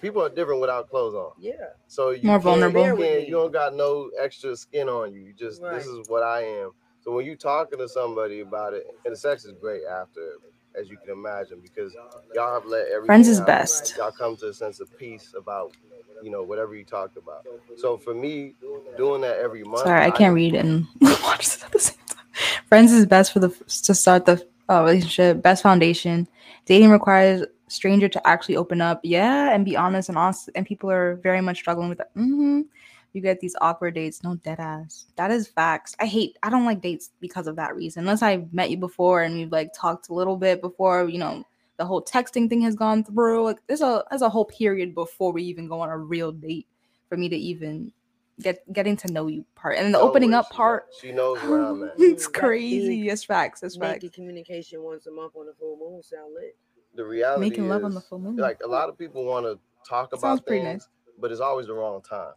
people are different without clothes on. Yeah. So you more vulnerable. You don't got no extra skin on you. You just This is what I am. So when you talking to somebody about it, and the sex is great after, as you can imagine, because y'all have let everything friends is out. Best. Y'all come to a sense of peace about whatever you talked about. So for me, doing that every month. Sorry, I can't read and watch this at the same time. Friends is best to start the relationship, best foundation. Dating requires stranger to actually open up, and be honest and people are very much struggling with that. Mm-hmm. You get these awkward dates, no dead ass. That is facts. I don't like dates because of that reason. Unless I've met you before and we've like talked a little bit before, the whole texting thing has gone through. Like, there's a whole period before we even go on a real date for me to even getting to know you part, and the opening up part. She knows where I'm at. It's crazy. It's facts. It's facts. Making communication once a month on the full moon sound lit. The reality making love on the full moon. Like, a lot of people want to talk about things, nice, but it's always the wrong time.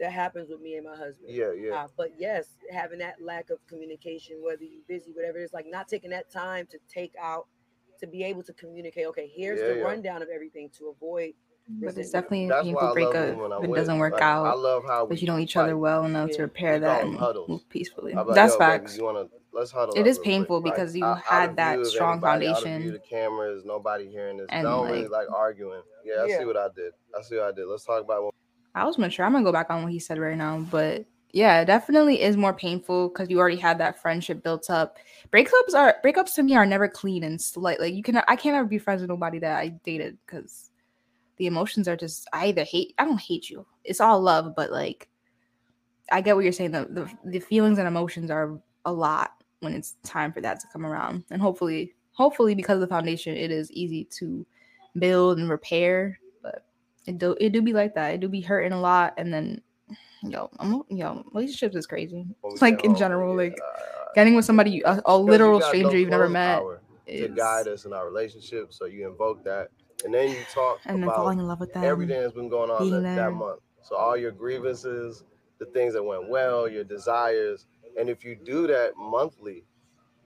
That happens with me and my husband. Yeah. But yes, having that lack of communication, whether you're busy, whatever, it's like not taking that time to take out to be able to communicate. Okay, here's the rundown of everything to avoid. But it's definitely a painful breakup. It doesn't work out. I love how but you know each other well enough to repair that and move peacefully. Like, that's facts. Baby, let's huddle. It is painful because you had that strong foundation. The cameras, nobody hearing this. And no one really like arguing. Yeah, I see what I did. Let's talk about what I was mature. I'm gonna go back on what he said right now, but yeah, it definitely is more painful because you already had that friendship built up. Breakups to me are never clean and slight. Like, I can't ever be friends with nobody that I dated because the emotions are just. I don't hate you. It's all love, but like, I get what you're saying. The feelings and emotions are a lot when it's time for that to come around, and hopefully because of the foundation, it is easy to build and repair. It do be like that. It do be hurting a lot, and then Yo, relationships is crazy. Like in general, like getting with somebody, a literal stranger you've never met, to guide us in our relationship. So you invoke that, and then you talk and about falling in love with them. Everything that's been going on that month. So all your grievances, the things that went well, your desires, and if you do that monthly,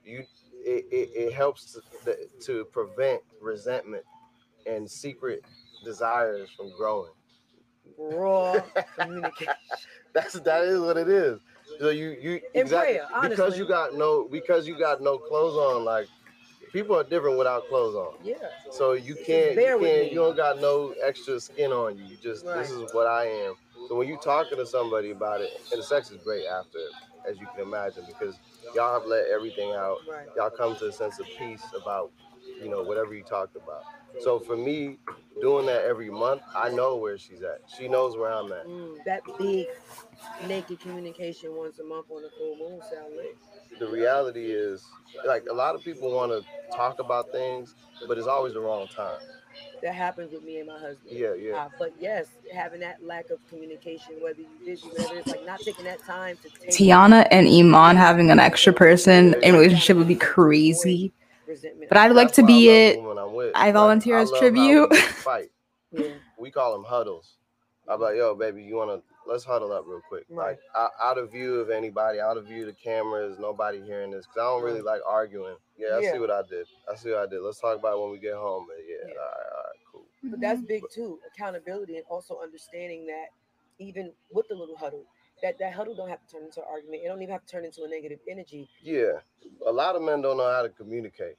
it helps to prevent resentment and secret desires from growing. Raw communication. That is what it is. So you exactly, prayer, because you got no clothes on. Like, people are different without clothes on. Yeah. So you don't got no extra skin on you. You just right. This is what I am. So when you talking to somebody about it, and the sex is great after, as you can imagine, because y'all have let everything out. Right. Y'all come to a sense of peace about, whatever you talked about. So for me, doing that every month, I know where she's at. She knows where I'm at. That big naked communication once a month on the full moon sound lit. The reality is, like, a lot of people want to talk about things, but it's always the wrong time. That happens with me and my husband. Yeah. But yes, having that lack of communication, whether you busy, whether it's like not taking that time to take Tiana and Iman having an extra person in a relationship would be crazy. But I'd like to be it. I volunteer as tribute. Fight. Yeah. We call them huddles. I'm like, yo, baby, let's huddle up real quick. Right. Like, out of view of anybody, out of view of the cameras, nobody hearing this, because I don't really like arguing. Yeah, I see what I did. Let's talk about it when we get home. But all right, cool. But that's big too, accountability, and also understanding that even with the little huddle, that huddle don't have to turn into an argument. It don't even have to turn into a negative energy. Yeah. A lot of men don't know how to communicate.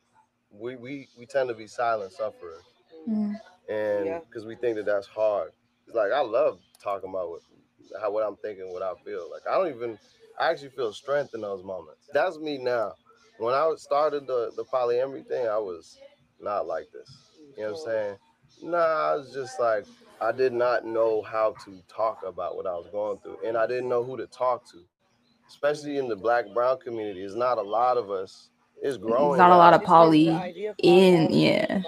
We tend to be silent sufferers. Mm. And because we think that's hard. It's like, I love talking about what I'm thinking, what I feel. Like, I actually feel strength in those moments. That's me now. When I started the polyamory thing, I was not like this. You know what I'm saying? I was just like, I did not know how to talk about what I was going through, and I didn't know who to talk to, especially in the Black Brown community. It's not a lot of us. It's growing. It's not a lot of poly in, yeah.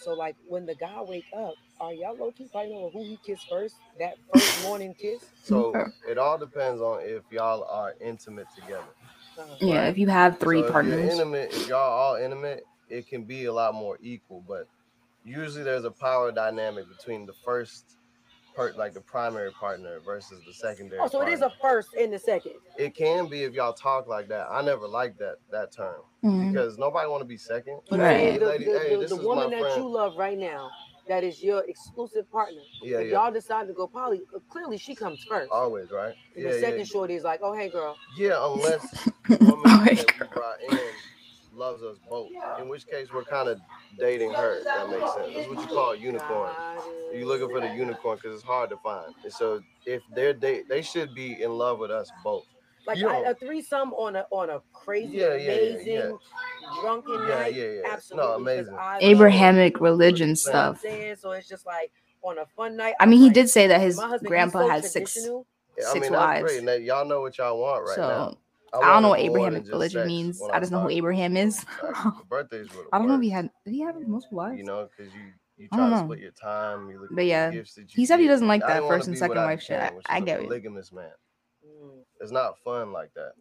So like, when the guy wake up, are y'all low key fighting over who he kissed first? That first morning kiss. So it all depends on if y'all are intimate together. Yeah, right? If you have three partners. If y'all all intimate, it can be a lot more equal, but. Usually there's a power dynamic between the first part, like the primary partner versus the secondary. Oh, so partner. It is a first and a second. It can be if y'all talk like that. I never liked that term because nobody want to be second. Right. The woman that you love right now, that is your exclusive partner. Yeah, if y'all decide to go poly, clearly she comes first. Always, right? And the second shorty is like, oh, hey, girl. Yeah, unless the woman that brought in loves us both, in which case we're kind of dating her. That makes sense. That's what you call a unicorn. You're looking for the unicorn because it's hard to find. So if they should be in love with us both. Like a threesome on a crazy, amazing, drunken night. Yeah. Absolutely, amazing. Abrahamic religion stuff. So it's just like on a fun night. I mean, he did say that his grandpa so had six wives. Now, y'all know what y'all want right now. I don't know what Abrahamic religion means. I just know who Abraham is. I don't know if did he have multiple wives? Because you try to split your time. You look at the gifts that you he said he doesn't like that first and second wife shit. I get it. Polygamous man. It's not fun like that.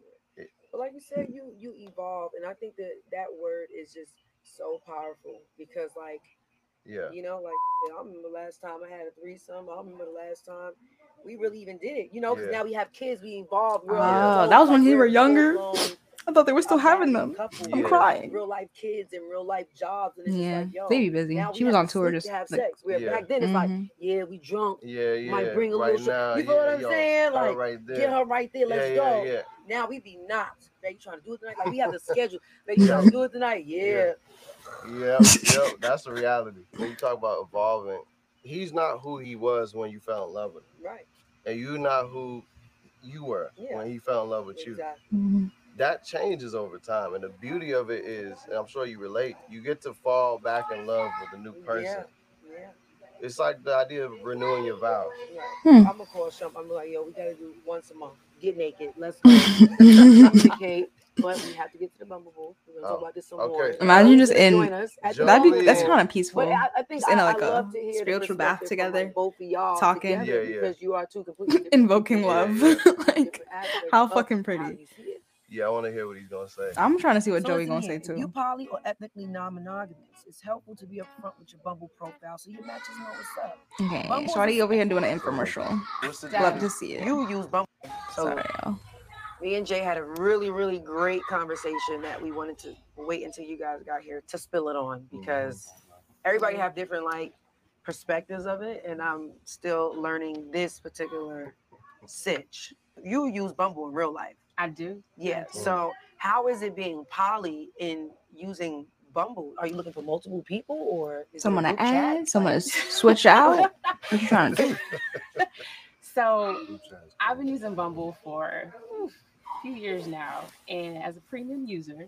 But like you said, you evolve, and I think that word is just so powerful because like, I remember the last time I had a threesome. I remember the last time. We really even did it, because now we have kids, we involved. That was when we were younger. I thought they were still having them. I'm crying. Real life kids and real life jobs. And it's just like, yo, they be busy. She was on tour just to have sex. Back then, it's like, we drunk. Yeah. Might bring a little. Now, you know what I'm saying? Like, right there. Get her right there. Let's go. Yeah. Now we be not. You trying to do it tonight? Like, we have the schedule. You trying to do it tonight? Yeah. That's the reality. When you talk about evolving, he's not who he was when you fell in love with him. Right. And you're not who you were when he fell in love with you. Mm-hmm. That changes over time. And the beauty of it is, and I'm sure you relate, you get to fall back in love with a new person. Yeah. It's like the idea of renewing your vows. Right. I'm going to call Shump. I'm like, yo, we got to do once a month. Get naked. Let's go. Communicate. But we have to get to the Bumble Bowl. We're gonna talk about this some more. Imagine you just that's kind of peaceful. But I think just in love to hear spiritual bath together, both of y'all talking, because you are two completely invoking love. Like how fucking pretty. Yeah, I want to hear what he's gonna say. I'm trying to see what Joey gonna say too. You poly or ethnically non-monogamous. It's helpful to be upfront with your Bumble profile so your matches know what's up. Okay, Shawty over here doing an infomercial. Love to see it. You use Bumble. Sorry, y'all. Me and Jay had a really, really great conversation that we wanted to wait until you guys got here to spill it on, because everybody have different like perspectives of it, and I'm still learning this particular sitch. You use Bumble in real life. I do. Yeah. So how is it being poly in using Bumble? Are you looking for multiple people, or is someone to add, someone to switch out? What you trying to do? So I've been using Bumble for a few years now, and as a premium user,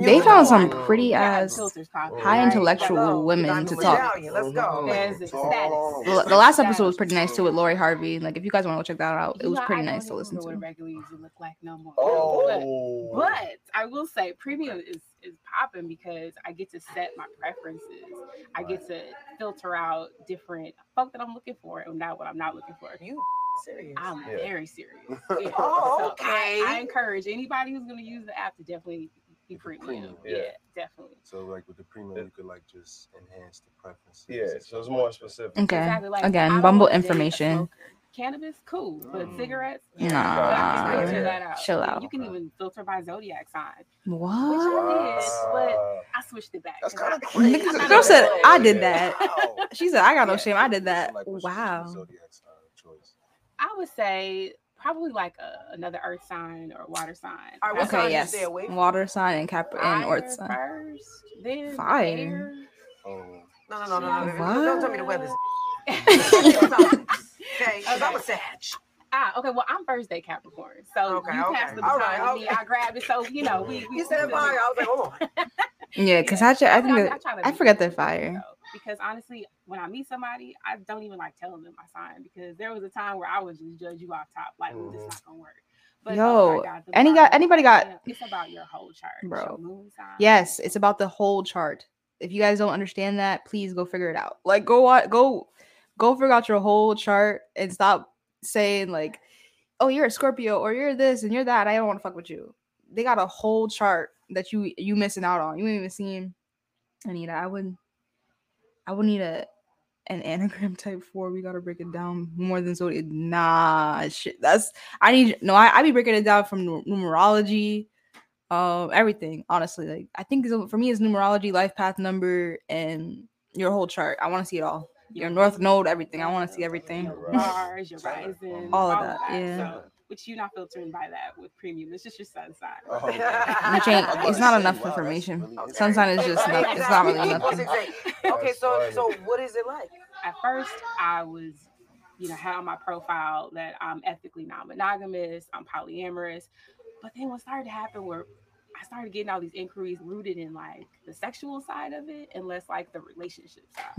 they found some pretty ass, high intellectual women to talk. Let's go. The last episode was pretty nice too with Lori Harvey. Like, if you guys want to check that out, it was pretty nice to listen to. What regular user look like no more. Oh. But I will say, premium is popping because I get to set my preferences. I get to filter out different fuck that I'm looking for and not what I'm not looking for. You serious? I'm very serious. Yeah. Oh, okay. So I encourage anybody who's going to use the app to definitely be premium. Yeah, definitely. So like with the premium, you could like just enhance the preferences. Yeah, so it's more specific. Okay. Exactly, like, again, Bumble information. Cannabis, cool, but cigarettes, nah. So that out. Chill out. You can even filter by zodiac sign. What? I did, but I switched it back. That's kind of crazy. The girl said, "I did that." Wow. She said, "I got no shame. I did that." So like, wow. Zodiac sign choice? I would say probably like another earth sign or water sign. Right, okay, yes, stay away from water sign and and earth sign. First, then fire. No, don't tell me the weather's. Okay, I'm a Sag. Okay, well, I'm Thursday Capricorn, so you passed the baton to me. I grabbed it, so we you said fire. I was like, hold on. Yeah, because I forgot that fire. Because honestly, when I meet somebody, I don't even like telling them my sign, because there was a time where I would just judge you off top, like this is not gonna work. But it's about your whole chart, bro. Moon sign. Yes, it's about the whole chart. If you guys don't understand that, please go figure it out. Like, go figure out your whole chart and stop saying like, oh, you're a Scorpio or you're this and you're that. I don't want to fuck with you. They got a whole chart that you missing out on. You ain't even seen any of that. I would need an anagram type 4. We gotta break it down more than zodiac. Nah, shit. I be breaking it down from numerology, everything. Honestly, like I think for me it's numerology, life path number, and your whole chart. I want to see it all. Your north node, everything. I want to see everything. Mars, your rising, all of that. Yeah. So, which you're not filtering by that with premium. It's just your sun sign. Oh, okay. It's not enough information. Really sun sign is just not, it's not really nothing. Okay, so what is it like? At first, I was, had on my profile that I'm ethnically non-monogamous, I'm polyamorous, but then what started to happen were I started getting all these inquiries rooted in like the sexual side of it and less like the relationship side.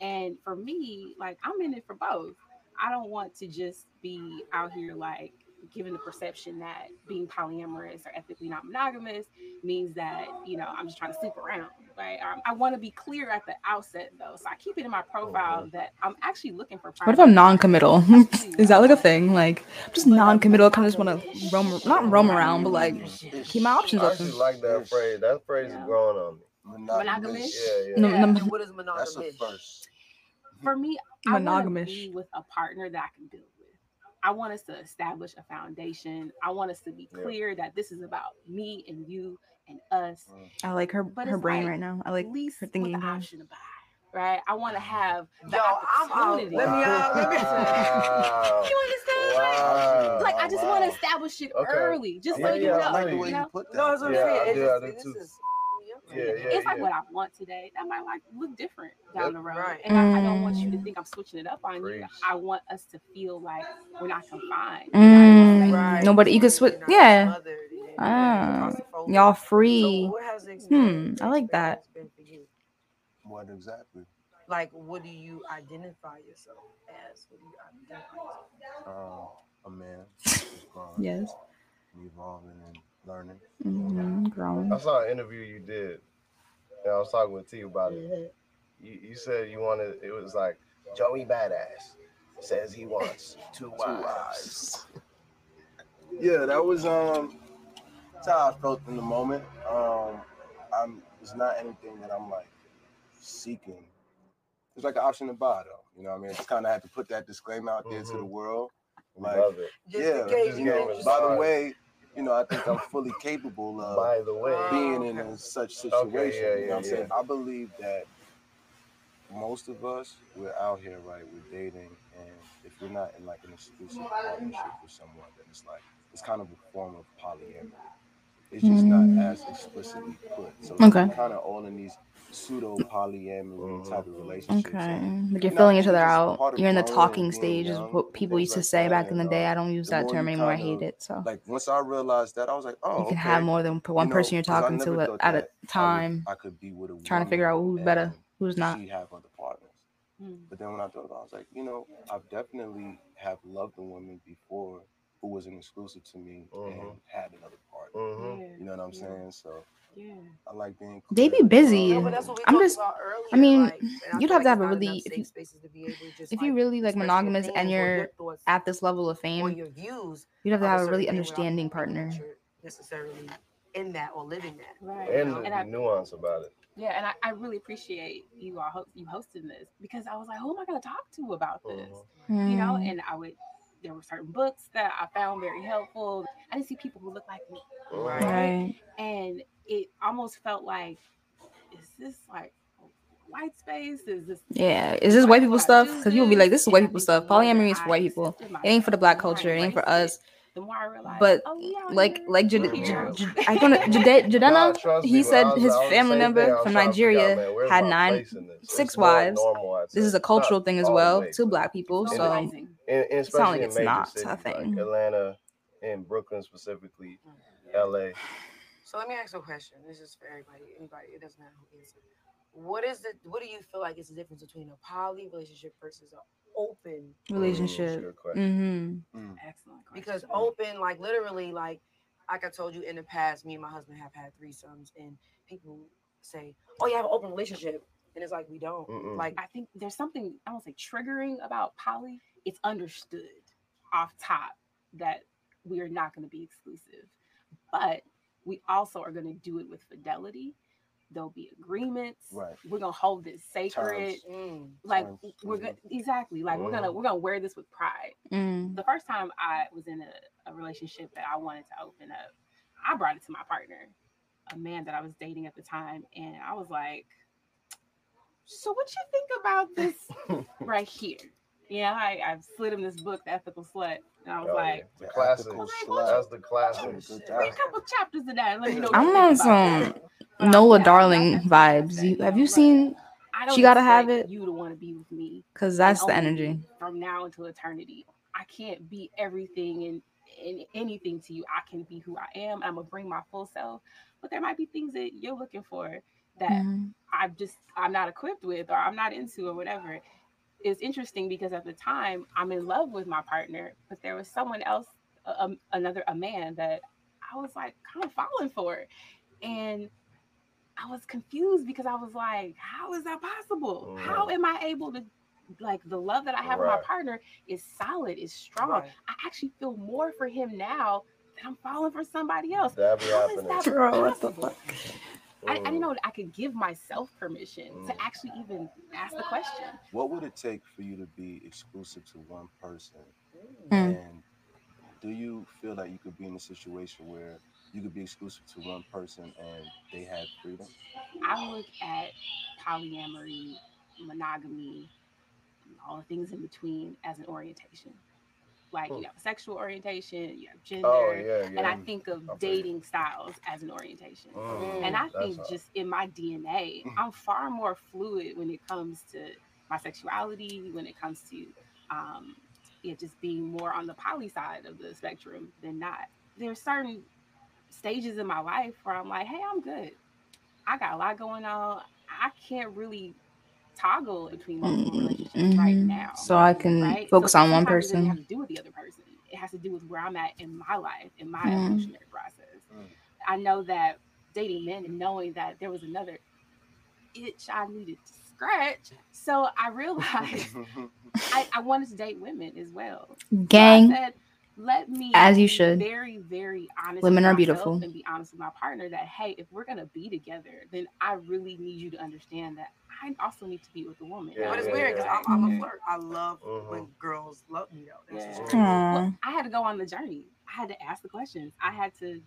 And for me, like I'm in it for both. I don't want to just be out here like given the perception that being polyamorous or ethically not monogamous means that, I'm just trying to sleep around, right? I want to be clear at the outset though. So I keep it in my profile that I'm actually looking for. What if I'm non-committal? Is that like a thing? Like I'm just non-committal. I kind of just want to roam around, but like keep my options open. I actually like that phrase. That phrase is growing on me. Monogamous? Yeah. What is monogamous? That's a first. For me, I want to be with a partner that I can build with. I want us to establish a foundation. I want us to be clear that this is about me and you and us. I like her brain like, right now. I like at least her thinking with the option to buy. Right? I want to have the opportunity. You understand? Wow. Like I just want to establish it early. Just so you know. No, it's what I'm saying. It's like what I want today. That might like look different down the road. Right. And I don't want you to think I'm switching it up on you. I want us to feel like we're not confined. Right. Nobody, you can switch. Yeah. Y'all free. So I like that. What exactly? Like, what do you identify yourself as? A man. Yes. Evolving and learning, growing. I saw an interview you did, and I was talking with T about it. You said you wanted, it was like, Joey Badass says he wants two wives. Yeah, that was that's how I felt in the moment. It's not anything that I'm like seeking. It's like an option to buy, though. You know what I mean? It's kind of had to put that disclaimer out there to the world. Like, love it. By the way, you know, I think I'm fully capable of being in such situation. You know what I'm saying? I believe that most of us, we're out here, right? We're dating, and if we're not in like an exclusive partnership with someone, then it's like it's kind of a form of polyamory. It's just not as explicitly put. So it's kind of all in these pseudo polyamory type of relationships. Like you're filling each other out. You're in the talking stage, is what people used to say back in the day. I don't use that term anymore. I hate it. So like once I realized that, I was like, oh, you can have more than one person you're talking to at a time. I could be with a woman trying to figure out who's better, who's not. She have other partners. But then when I thought about it, I was like, you know, I definitely have loved a woman before who was an exclusive to me and had another partner. You know what I'm saying? So I like being clear. They be busy. I'm just earlier, I mean, like, you'd have to have a really if you really like monogamous and you're at this level of fame, your views, you'd have to have a really understanding partner. Necessarily in that or living that. Right. And the nuance about it. Yeah, and I really appreciate you all you hosting this because I was like, who am I going to talk to about this? You know, and there were certain books that I found very helpful. I didn't see people who look like me. Right. And it almost felt like, is this like white space? Is this is this white people stuff? Because people be like, this is white people stuff. Polyamory is for white people. It ain't for the black culture. It ain't for us. The more I realized, but like Jidenna, he said his family member from Nigeria had 6 wives. This is a cultural thing as well to black people. So it's not like it's not a thing. Atlanta and Brooklyn specifically, LA. So let me ask you a question. This is for everybody. Anybody, it doesn't matter who is. What do you feel like is the difference between a poly relationship versus a open relationship? Excellent question. Because open, like literally, like I told you in the past, me and my husband have had threesomes, and people say, "Oh, you have an open relationship," and it's like we don't. Like I think there's something I don't say triggering about poly. It's understood off top that we are not going to be exclusive, but we also are going to do it with fidelity. There'll be agreements. Right. We're gonna hold this sacred. Like we're gonna we're gonna wear this with pride. The first time I was in a relationship that I wanted to open up, I brought it to my partner, a man that I was dating at the time, and I was like, "So what you think about this right here?" Yeah, I've slid him this book, The Ethical Slut, and I was the classic. That's the classic. Read a couple chapters of that. And let me know. I'm on some Noah Darling vibes. Have you seen? She gotta have it. You to want to be with me, cause that's the energy. From now until eternity, I can't be everything and anything to you. I can be who I am. I'm gonna bring my full self, but there might be things that you're looking for that I'm not equipped with, or I'm not into, or whatever. It's interesting because at the time I'm in love with my partner, but there was someone else, a man that I was like kind of falling for, and I was confused because I was like, how is that possible? How am I able to, like, the love that I have for my partner is solid, is strong. I actually feel more for him now that I'm falling for somebody else. How is that possible? I didn't know I could give myself permission to actually even ask the question. What would it take for you to be exclusive to one person? And do you feel that you could be in a situation where you could be exclusive to one person and they have freedom? I look at polyamory, monogamy, and all the things in between as an orientation. Like you have a sexual orientation, you have gender, and I think of dating styles as an orientation. And I think just in my DNA, I'm far more fluid when it comes to my sexuality, when it comes to just being more on the poly side of the spectrum than not. There's certain stages in my life where I'm like, hey, I'm good. I got a lot going on. I can't really toggle between multiple relationships right now. So I can focus on one person. It doesn't have to do with the other person. It has to do with where I'm at in my life, in my evolutionary process. I know that dating men and knowing that there was another itch I needed to scratch. So I realized I wanted to date women as well. Gang. So I said, let me, as you should, very, very honest. Women are beautiful. And be honest with my partner that, hey, if we're going to be together, then I really need you to understand that I also need to be with a woman. Yeah, but it's weird because I'm a flirt. I love when girls love me, though. That's well, I had to go on the journey. I had to ask the questions. I had to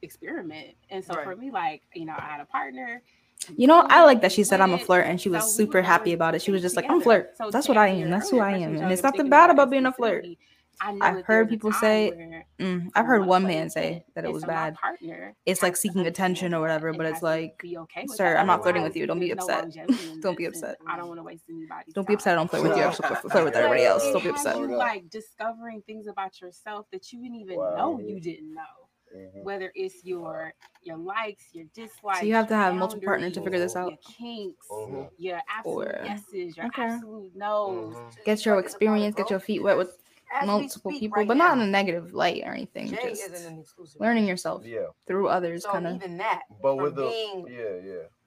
experiment. And so for me, like, you know, I had a partner. You know, I like that she said I'm a flirt, and she was super happy about it. She was just like, I'm a flirt. So that's what I am. That's who I am. And it's nothing bad about being a flirt. I've heard people say, I've heard one man say that it was bad. It's like seeking attention or whatever, but it's like, sir, I'm not flirting with you. Don't be upset. Don't be upset. I don't want to waste anybody's time. Don't be upset. I don't flirt with you. I flirt with everybody else. Don't be upset. Like discovering things about yourself that you didn't even know you didn't know. Whether it's your likes, your dislikes, so you have to have multiple partners to figure this out. Your kinks, your absolute yeses, your absolute no's. Get your experience, get your feet wet with multiple people, right, but not in a negative light or anything. Jay just isn't an exclusive learning yourself through others, so kind of. Even that, but with being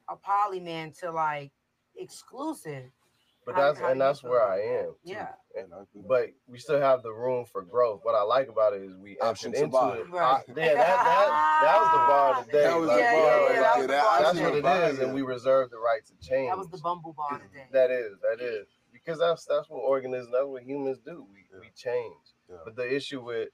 a poly man to like exclusive. But that's where I am. Too. Yeah. But we still have the room for growth. What I like about it is we option into it. Right. That was the bar of the day. That was the bar. That's what it is, and we reserve the right to change. That was the Bumble bar today. That is. Because that's what organisms, that's what humans do. We change. Yeah. But the issue with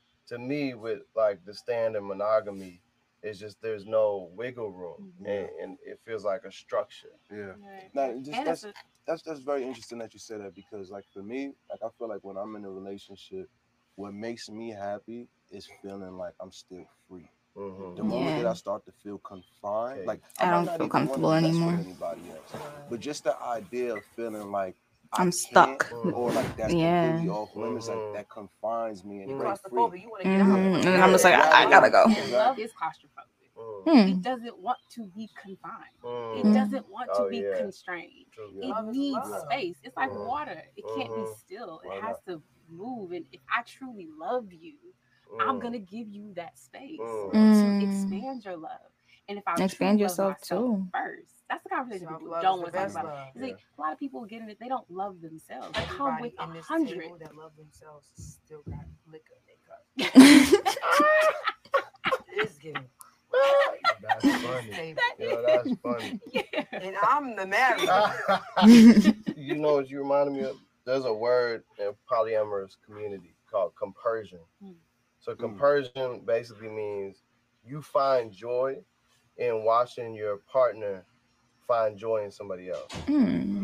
like the standard monogamy is just there's no wiggle room, and it feels like a structure. Yeah. Right. That's very interesting that you said that, because like for me, like I feel like when I'm in a relationship, what makes me happy is feeling like I'm still free. The moment that I start to feel confined, like I don't feel comfortable anymore. Anybody else. But just the idea of feeling like I'm stuck, or like that's completely off limits, like that confines me and breaks free. And I'm just like, I gotta go. Love is claustrophobic. It doesn't want to be confined. It doesn't want to be constrained. It needs space. It's like water. It can't be still. It has to move. And if I truly love you, I'm gonna give you that space to expand your love. And if I expand yourself too first, that's the conversation people don't want to talk about. It's like a lot of people get in it; they don't love themselves. They come with 100 people that love themselves still got liquor in their cup. It's getting. That's funny. That's funny. Yeah. And I'm the married. You know what you reminded me of? There's a word in polyamorous community called compersion. So compersion basically means you find joy in watching your partner find joy in somebody else.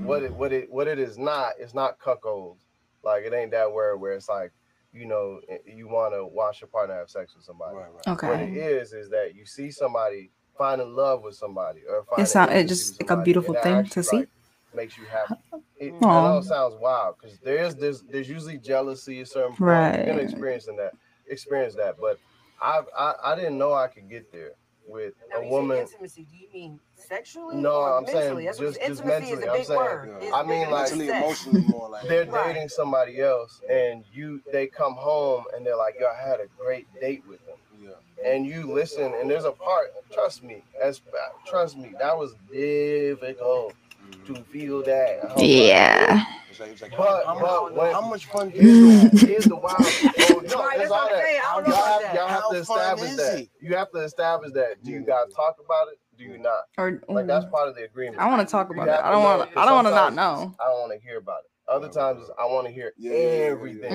What it is not, it's not cuckold. Like it ain't that word where it's like, you know, you want to watch your partner have sex with somebody. Right. Okay. What it is that you see somebody finding love with somebody, or finding it's just like a beautiful thing to see. Like, makes you happy. It all sounds wild because there's usually jealousy at certain point. You're gonna experience that. But I didn't know I could get there with a woman. Intimacy? Do you mean sexually? No, or I'm mentally? Saying just mentally. Is a big word. I mean like emotionally more. Like they're dating somebody else, and they come home and they're like, "Yo, I had a great date with them." Yeah. And you listen, and there's a part. Trust me, that was difficult to feel that. Yeah. It's like, but how much fun is the wild? Y'all have to establish that. You have to establish that. Do you guys talk about it? Do you not? Or like that's part of the agreement. I want to talk about it. I don't want to not know. I don't want to hear about it. Other times I want to hear everything.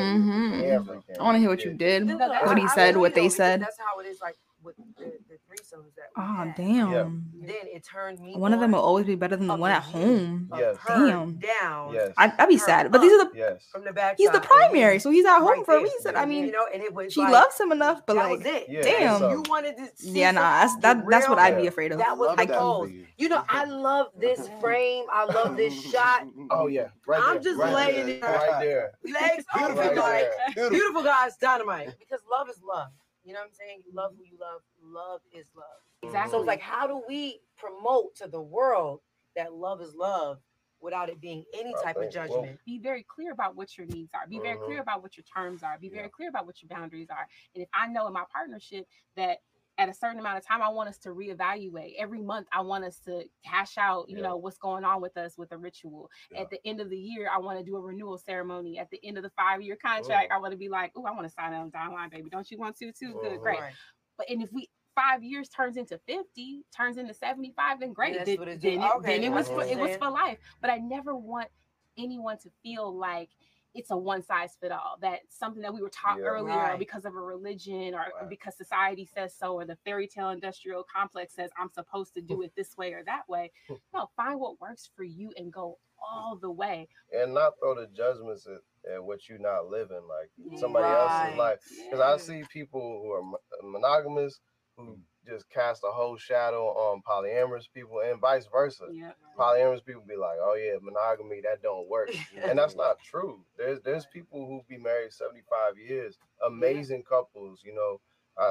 Everything. I want to hear what you did, what he said, what they said. That's how it is. Like with the threesomes that damn. Then it turned me one on. Of them will always be better than the one at home. Yes. Damn. Down. Yes. I'd be sad. But these are the from the back. He's the primary, so he's at home for a reason. I mean, you know, and it was she loves him enough, but like damn. You wanted to see that's what I'd be afraid of. That was my goal. You know, I love this frame. I love this shot. Oh yeah. Right. I'm just laying it right there. Legs over like beautiful guys, dynamite. Because love is love. You know what I'm saying? You love who you love. Love is love. Exactly. So it's like, how do we promote to the world that love is love without it being any type of judgment? Well, be very clear about what your needs are. Be very clear about what your terms are. Be very clear about what your boundaries are. And if I know in my partnership that at a certain amount of time, I want us to reevaluate. Every month, I want us to hash out, you know, what's going on with us with a ritual. Yeah. At the end of the year, I want to do a renewal ceremony. At the end of the 5-year contract, I want to be like, oh, I want to sign on downline, baby. Don't you want to too? Whoa. Good, great. Right. But and if we 5 years turns into 50, turns into 75, then great. Yeah, that's what it did. Then it was for, it was for life. But I never want anyone to feel like it's a one size fit all. That's something that we were taught earlier because of a religion or because society says so, or the fairy tale industrial complex says I'm supposed to do it this way or that way. No, find what works for you and go all the way. And not throw the judgments at what you're not living, like somebody else's life. Because I see people who are monogamous who just cast a whole shadow on polyamorous people and vice versa. Yeah. Polyamorous people be like, oh yeah, monogamy, that don't work. And that's not true. There's people who be married 75 years, amazing couples, you know,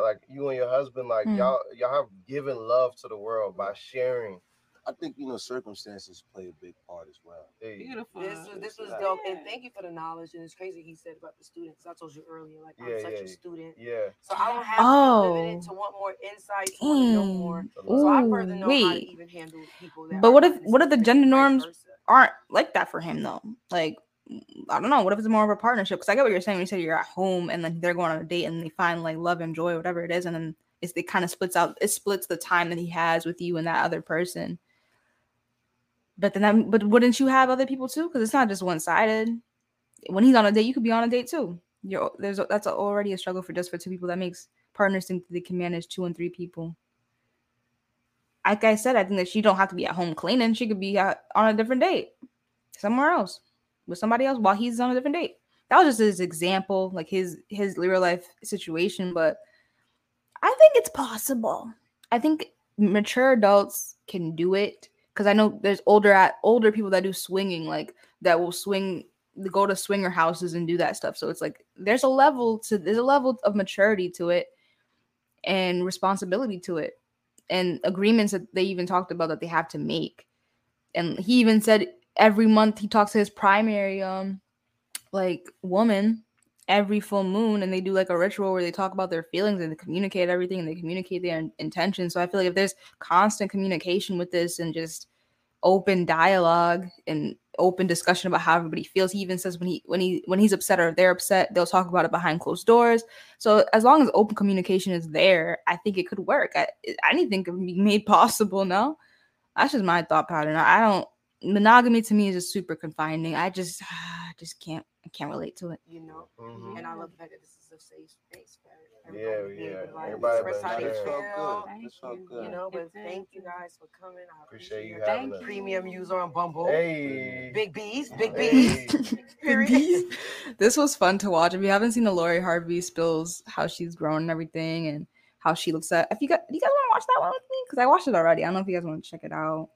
like you and your husband, like y'all have given love to the world by sharing. I think, you know, circumstances play a big part as well. Beautiful. This was dope. And thank you for the knowledge. And it's crazy he said about the students. I told you earlier, like, I'm such a student. Yeah. So I don't have to be limited to want more insight, to want to know more. So I further know how to even handle people. But what if the gender norms aren't like that for him, though? Like, I don't know. What if it's more of a partnership? Because I get what you're saying when you say you're at home and like they're going on a date and they find like love and joy, whatever it is. And then it kind of splits the time that he has with you and that other person. But then, but wouldn't you have other people too? Because it's not just one sided. When he's on a date, you could be on a date too. That's already a struggle for two people. That makes partners think that they can manage 2 and 3 people. Like I said, I think that she don't have to be at home cleaning. She could be on a different date somewhere else with somebody else while he's on a different date. That was just his example, like his real life situation. But I think it's possible. I think mature adults can do it. Because I know there's older people that do swinging, like that will go to swinger houses and do that stuff. So it's like there's a level of maturity to it and responsibility to it and agreements that they even talked about that they have to make. And he even said every month he talks to his primary woman every full moon, and they do like a ritual where they talk about their feelings and they communicate everything and they communicate their intentions. So I feel like if there's constant communication with this and just open dialogue and open discussion about how everybody feels, he even says when he's upset or they're upset, they'll talk about it behind closed doors. So as long as open communication is there, I think it could work. Anything could be made possible. No, that's just my thought pattern. Monogamy to me is just super confining. I just can't relate to it. You know, and I love the fact that this is a safe space for everybody. Everybody, it's so good. You know, but thank you guys for coming. I appreciate you having us. Premium user on Bumble. Hey, big B's. Period. This was fun to watch. If you haven't seen the Lori Harvey spills, how she's grown and everything, and how she looks at. If you guys want to watch that one with me, because I watched it already. I don't know if you guys want to check it out.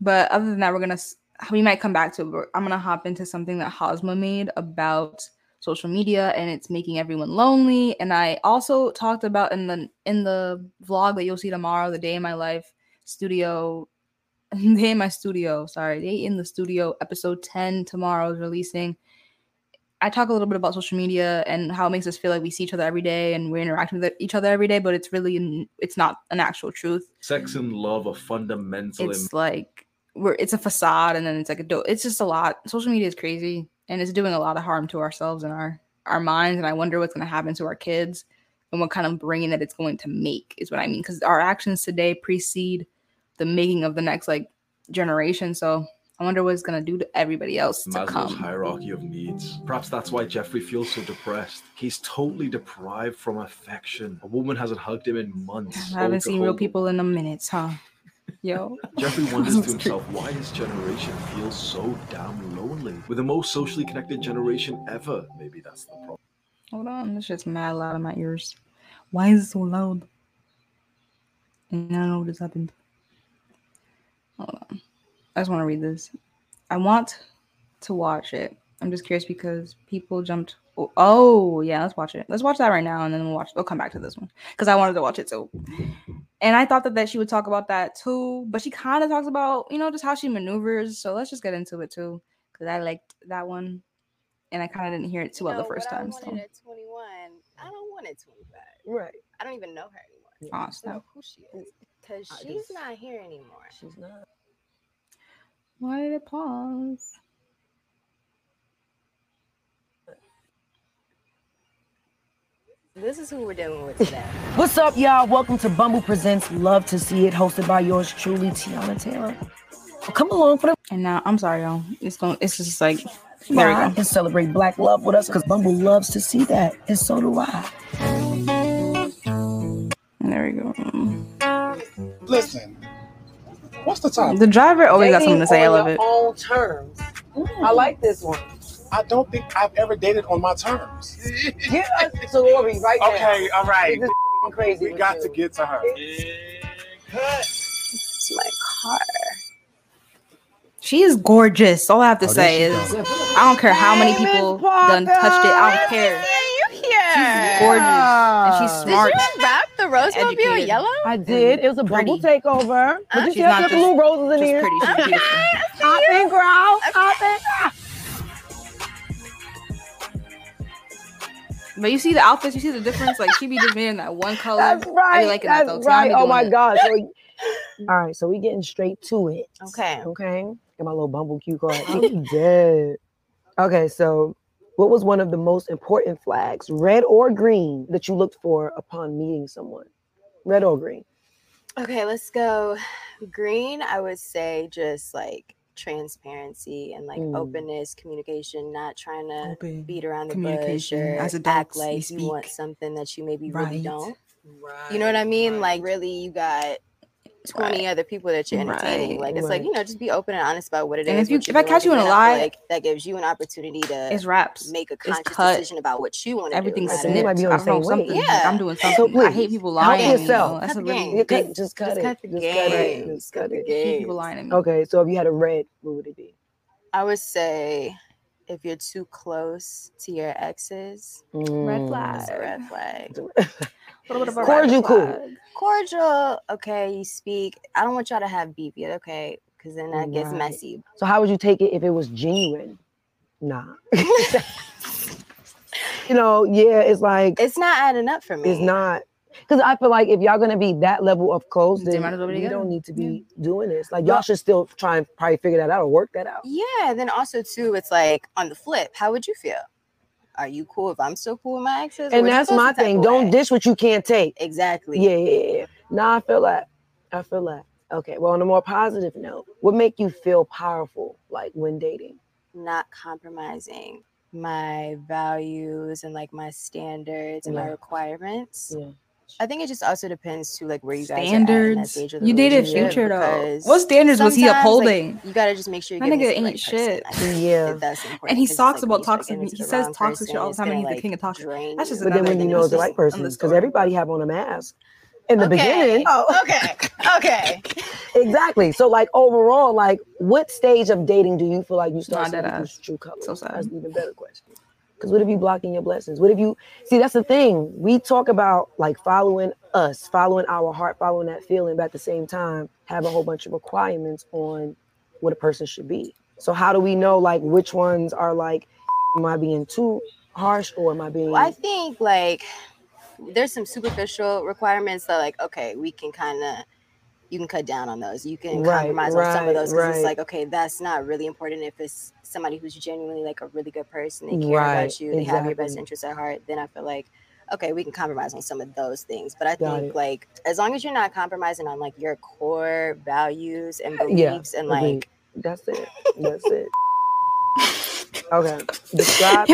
But other than that, we might come back to it, but I'm going to hop into something that Hosma made about social media and it's making everyone lonely. And I also talked about in the vlog that you'll see tomorrow, Day in the Studio, episode 10 tomorrow is releasing. I talk a little bit about social media and how it makes us feel like we see each other every day and we're interacting with each other every day, but it's not an actual truth. Sex and love are fundamental. It's like it's a facade, and then it's like it's just a lot. Social media is crazy, and it's doing a lot of harm to ourselves and our minds. And I wonder what's going to happen to our kids and what kind of brain that it's going to make is what I mean. Because our actions today precede the making of the next generation. So. I wonder what it's going to do to everybody else to come. Maslow's hierarchy of needs. Perhaps that's why Jeffrey feels so depressed. He's totally deprived from affection. A woman hasn't hugged him in months. I haven't seen real people in a minute, huh? Yo. Jeffrey wonders to himself why his generation feels so damn lonely. We're the most socially connected generation ever. Maybe that's the problem. Hold on, this shit's mad loud in my ears. Why is it so loud? And I don't know what just happened. Hold on. I just want to read this. I want to watch it. I'm just curious because people jumped. Oh, yeah, let's watch it. Let's watch that right now, and then we'll come back to this one because I wanted to watch it too. And I thought that she would talk about that too, but she kind of talks about, you know, just how she maneuvers. So let's just get into it too because I liked that one, and I kind of didn't hear it too well the first time. I wanted at 21. I don't want at 25. Right. I don't even know her anymore. Yeah. Awesome. I don't know who she is because she's not here anymore. She's not. Why did it pause? This is who we're dealing with today. What's up, y'all? Welcome to Bumble Presents Love to See It, hosted by yours truly, Tiana Taylor. Come along for the... And now, I'm sorry, y'all. It's just like... There we go. And celebrate Black love with us because Bumble loves to see that. And so do I. And there we go. Listen. What's the topic? The driver always got something to say. I love it. On terms. I like this one. I don't think I've ever dated on my terms. Give us glory right now. Okay, all right. This is crazy. We got to get to her. It's my car. She is gorgeous. All I have to say is, I don't care how many people done touched it. I don't care. She's gorgeous and she's smart. Did you wrap the rose mobile yellow? I did. It was a bubble takeover. But you have some little roses in here. Okay, hop and growl. Hop and growl. But you see the outfits, you see the difference. Like she be just being that one color. That's right. That's right. Oh my God. All right, so we getting straight to it. Okay. Okay. Get my little Bumble cue card. Dead. Okay, so what was one of the most important flags, red or green, that you looked for upon meeting someone? Red or green? Okay, let's go. Green, I would say just like transparency and like openness, communication, not trying to beat around the bush or as act like you want something that you maybe really don't. Right. You know what I mean? Right. Like really you got 20 other people that you're entertaining. Like it's like, you know, just be open and honest about what it is. If I catch you in a lie, like that gives you an opportunity to make a conscious decision about what you want to do. Everything's snipped. I don't know, something. Yeah. I'm doing something. I hate people lying to me. That's a really big. Just cut it. Just cut the game. Just cut it. Hate people lying to me. Okay, so if you had a red, what would it be? I would say if you're too close to your exes, red flag. It's a red flag. Cordial, cool. Cordial, okay, you speak. I don't want y'all to have beef yet, okay? Because then that gets messy. So how would you take it if it was genuine? Nah. You know, yeah, it's like... It's not adding up for me. It's not. Because I feel like if y'all going to be that level of close, then you don't need to be doing this. Like, y'all should still try and probably figure that out or work that out. Yeah, and then also, too, it's like, on the flip, how would you feel? Are you cool if I'm still cool with my exes? And that's my thing. Don't dish what you can't take. Exactly. Yeah. Nah, I feel that. Okay, well, on a more positive note, what make you feel powerful, like, when dating? Not compromising my values and, like, my standards and my requirements. Yeah. I think it just also depends too, like where you guys are at. You dated Future though. What standards was he upholding? Like, you gotta just make sure you get the right shit. Yeah, that's important. And he talks about toxic. He says toxic shit all the time, and he's the king of toxic. That's just. But then when you know it's the right person, because everybody have on a mask in the beginning. Oh, okay. Exactly. So, like overall, like what stage of dating do you feel like you start seeing people's true colors? So sad. That's an even better question. Because what if you blocking your blessings? What if you... See, that's the thing. We talk about, like, following us, following our heart, following that feeling, but at the same time, have a whole bunch of requirements on what a person should be. So how do we know, like, which ones are, like, am I being too harsh or am I being... Well, I think, like, there's some superficial requirements that, like, okay, we can kind of... You can cut down on those. You can compromise on some of those because it's like, okay, that's not really important. If it's somebody who's genuinely like a really good person, they care about you, they have your best interests at heart, then I feel like, okay, we can compromise on some of those things. But I think like, as long as you're not compromising on like your core values and beliefs and like... That's it. That's it. Okay. Describe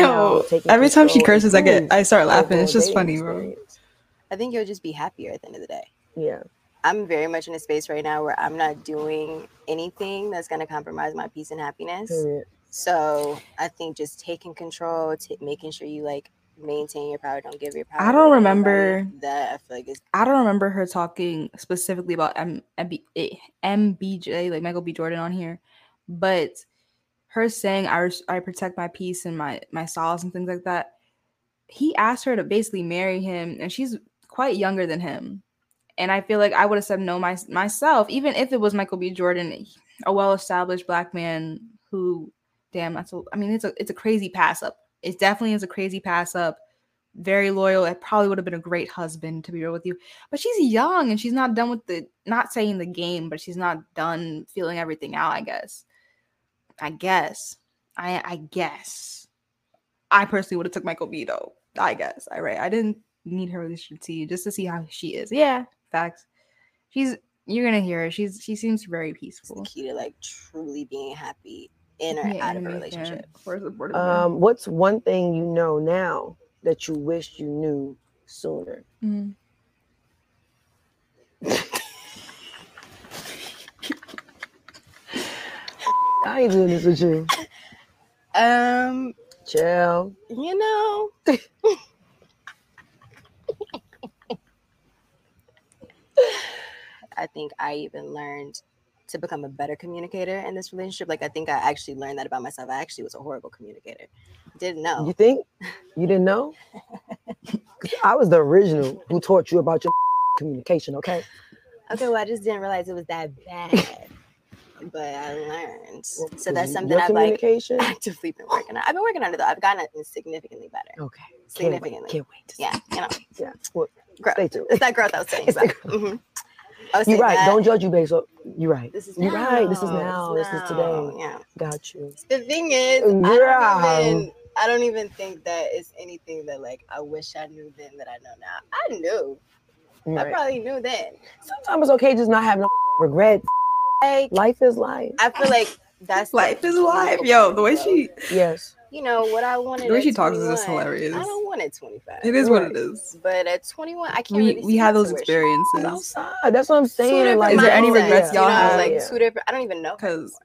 every time she curses, I start laughing. It's just funny, bro. I think you'll just be happier at the end of the day. Yeah. I'm very much in a space right now where I'm not doing anything that's going to compromise my peace and happiness. Period. So I think just taking control, making sure you like maintain your power, don't give your power. I don't remember that. I feel like I don't remember her talking specifically about MBJ, like Michael B. Jordan on here, but her saying I protect my peace and my solace and things like that. He asked her to basically marry him, and she's quite younger than him. And I feel like I would have said no myself, even if it was Michael B. Jordan, a well-established Black man who, damn, I mean, it's a crazy pass up. It definitely is a crazy pass up very loyal. It probably would have been a great husband, to be real with you. But she's young and she's not done with the, not saying the game, but she's not done feeling everything out, I guess. I guess. I personally would have took Michael B, though. Right? I didn't need her relationship to you just to see how she is. Yeah, facts. You're gonna hear her. She seems very peaceful. It's the key to like truly being happy in or out of a relationship. What's one thing you know now that you wish you knew sooner? I ain't doing this with you. Chill. You know. I think I even learned to become a better communicator in this relationship. Like, I think I actually learned that about myself. I actually was a horrible communicator. Didn't know. You think? You didn't know? I was the original who taught you about your communication, okay? Okay, well, I just didn't realize it was that bad. But I learned. So that's something I've like actively been working on. I've been working on it, though. I've gotten it significantly better. Okay. Significantly. Can't wait. Yeah, you know. Yeah. Well, growth. Stay tuned. It's that growth I was saying about. Mm-hmm. You're right. That. Don't judge you based on. You're right. This is now. This is today. Yeah. Got you. The thing is, I don't even think that it's anything that like I wish I knew then that I know now. I knew. Right. I probably knew then. Sometimes it's okay just not having no regret. Like, life is life. I feel like that's life is life. Yo, the way she. Yes. You know what I wanted. The way she talks is just hilarious. I don't want at 25. It is what it is. But at 21, I can't. We have those experiences. Outside. That's what I'm saying. Like, is there any regrets y'all have? Like, two different. I don't even know. Because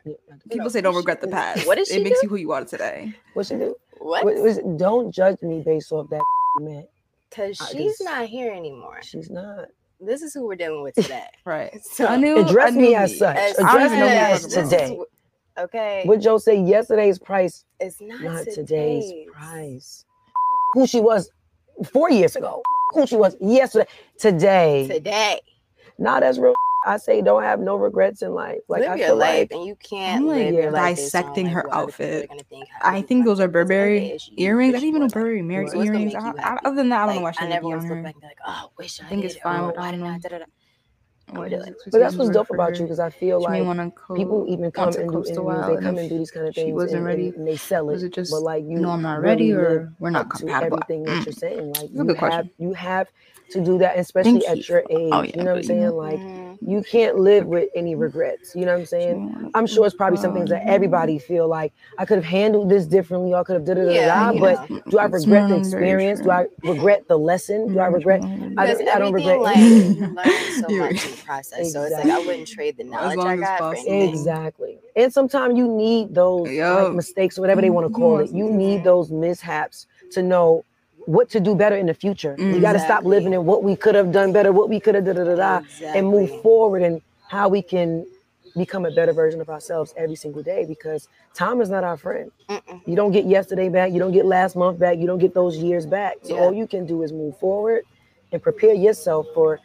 people say don't regret the past. What is it? It makes you who you are today. What she do? What? Don't judge me based off that man. Because she's not here anymore. She's not. This is who we're dealing with today. Right. So address me as such. Address me as today. Okay. What Joe said, yesterday's price is not today's price. Who she was 4 years ago. Who she was yesterday. Today. Now that's real. I say don't have no regrets in life. Like live I feel like and you can't live your life dissecting on, like, her outfit. I think those are Burberry earrings. I didn't even know Burberry married earrings. Other than that, I don't know why she never wants to look back and be like, oh, wish I think it's fine with that. But that's what's dope about you because I feel like people even come and do interviews. They come and do these kind of things. She wasn't ready, and they sell it. Was it just? But like, you know, I'm not ready, or we're not compatible. Everything that you're saying, like, you have to do that, especially at your age. Oh, yeah, you know what I'm saying? Like, you can't live with any regrets. You know what I'm saying? I'm sure it's probably some things that everybody feel like I could have handled this differently. Or I could have but do I regret the experience? Do I regret the lesson? Do I regret? I don't regret. Like, learn so much in the process, so it's like I wouldn't trade the knowledge I got for anything. Exactly. And sometimes you need those like, mistakes, or whatever they want to call it. You need those mishaps to know what to do better in the future. We got to stop living in what we could have done better, what we could have and move forward and how we can become a better version of ourselves every single day, because time is not our friend. You don't get yesterday back. You don't get last month back. You don't get those years back. So all you can do is move forward and prepare yourself for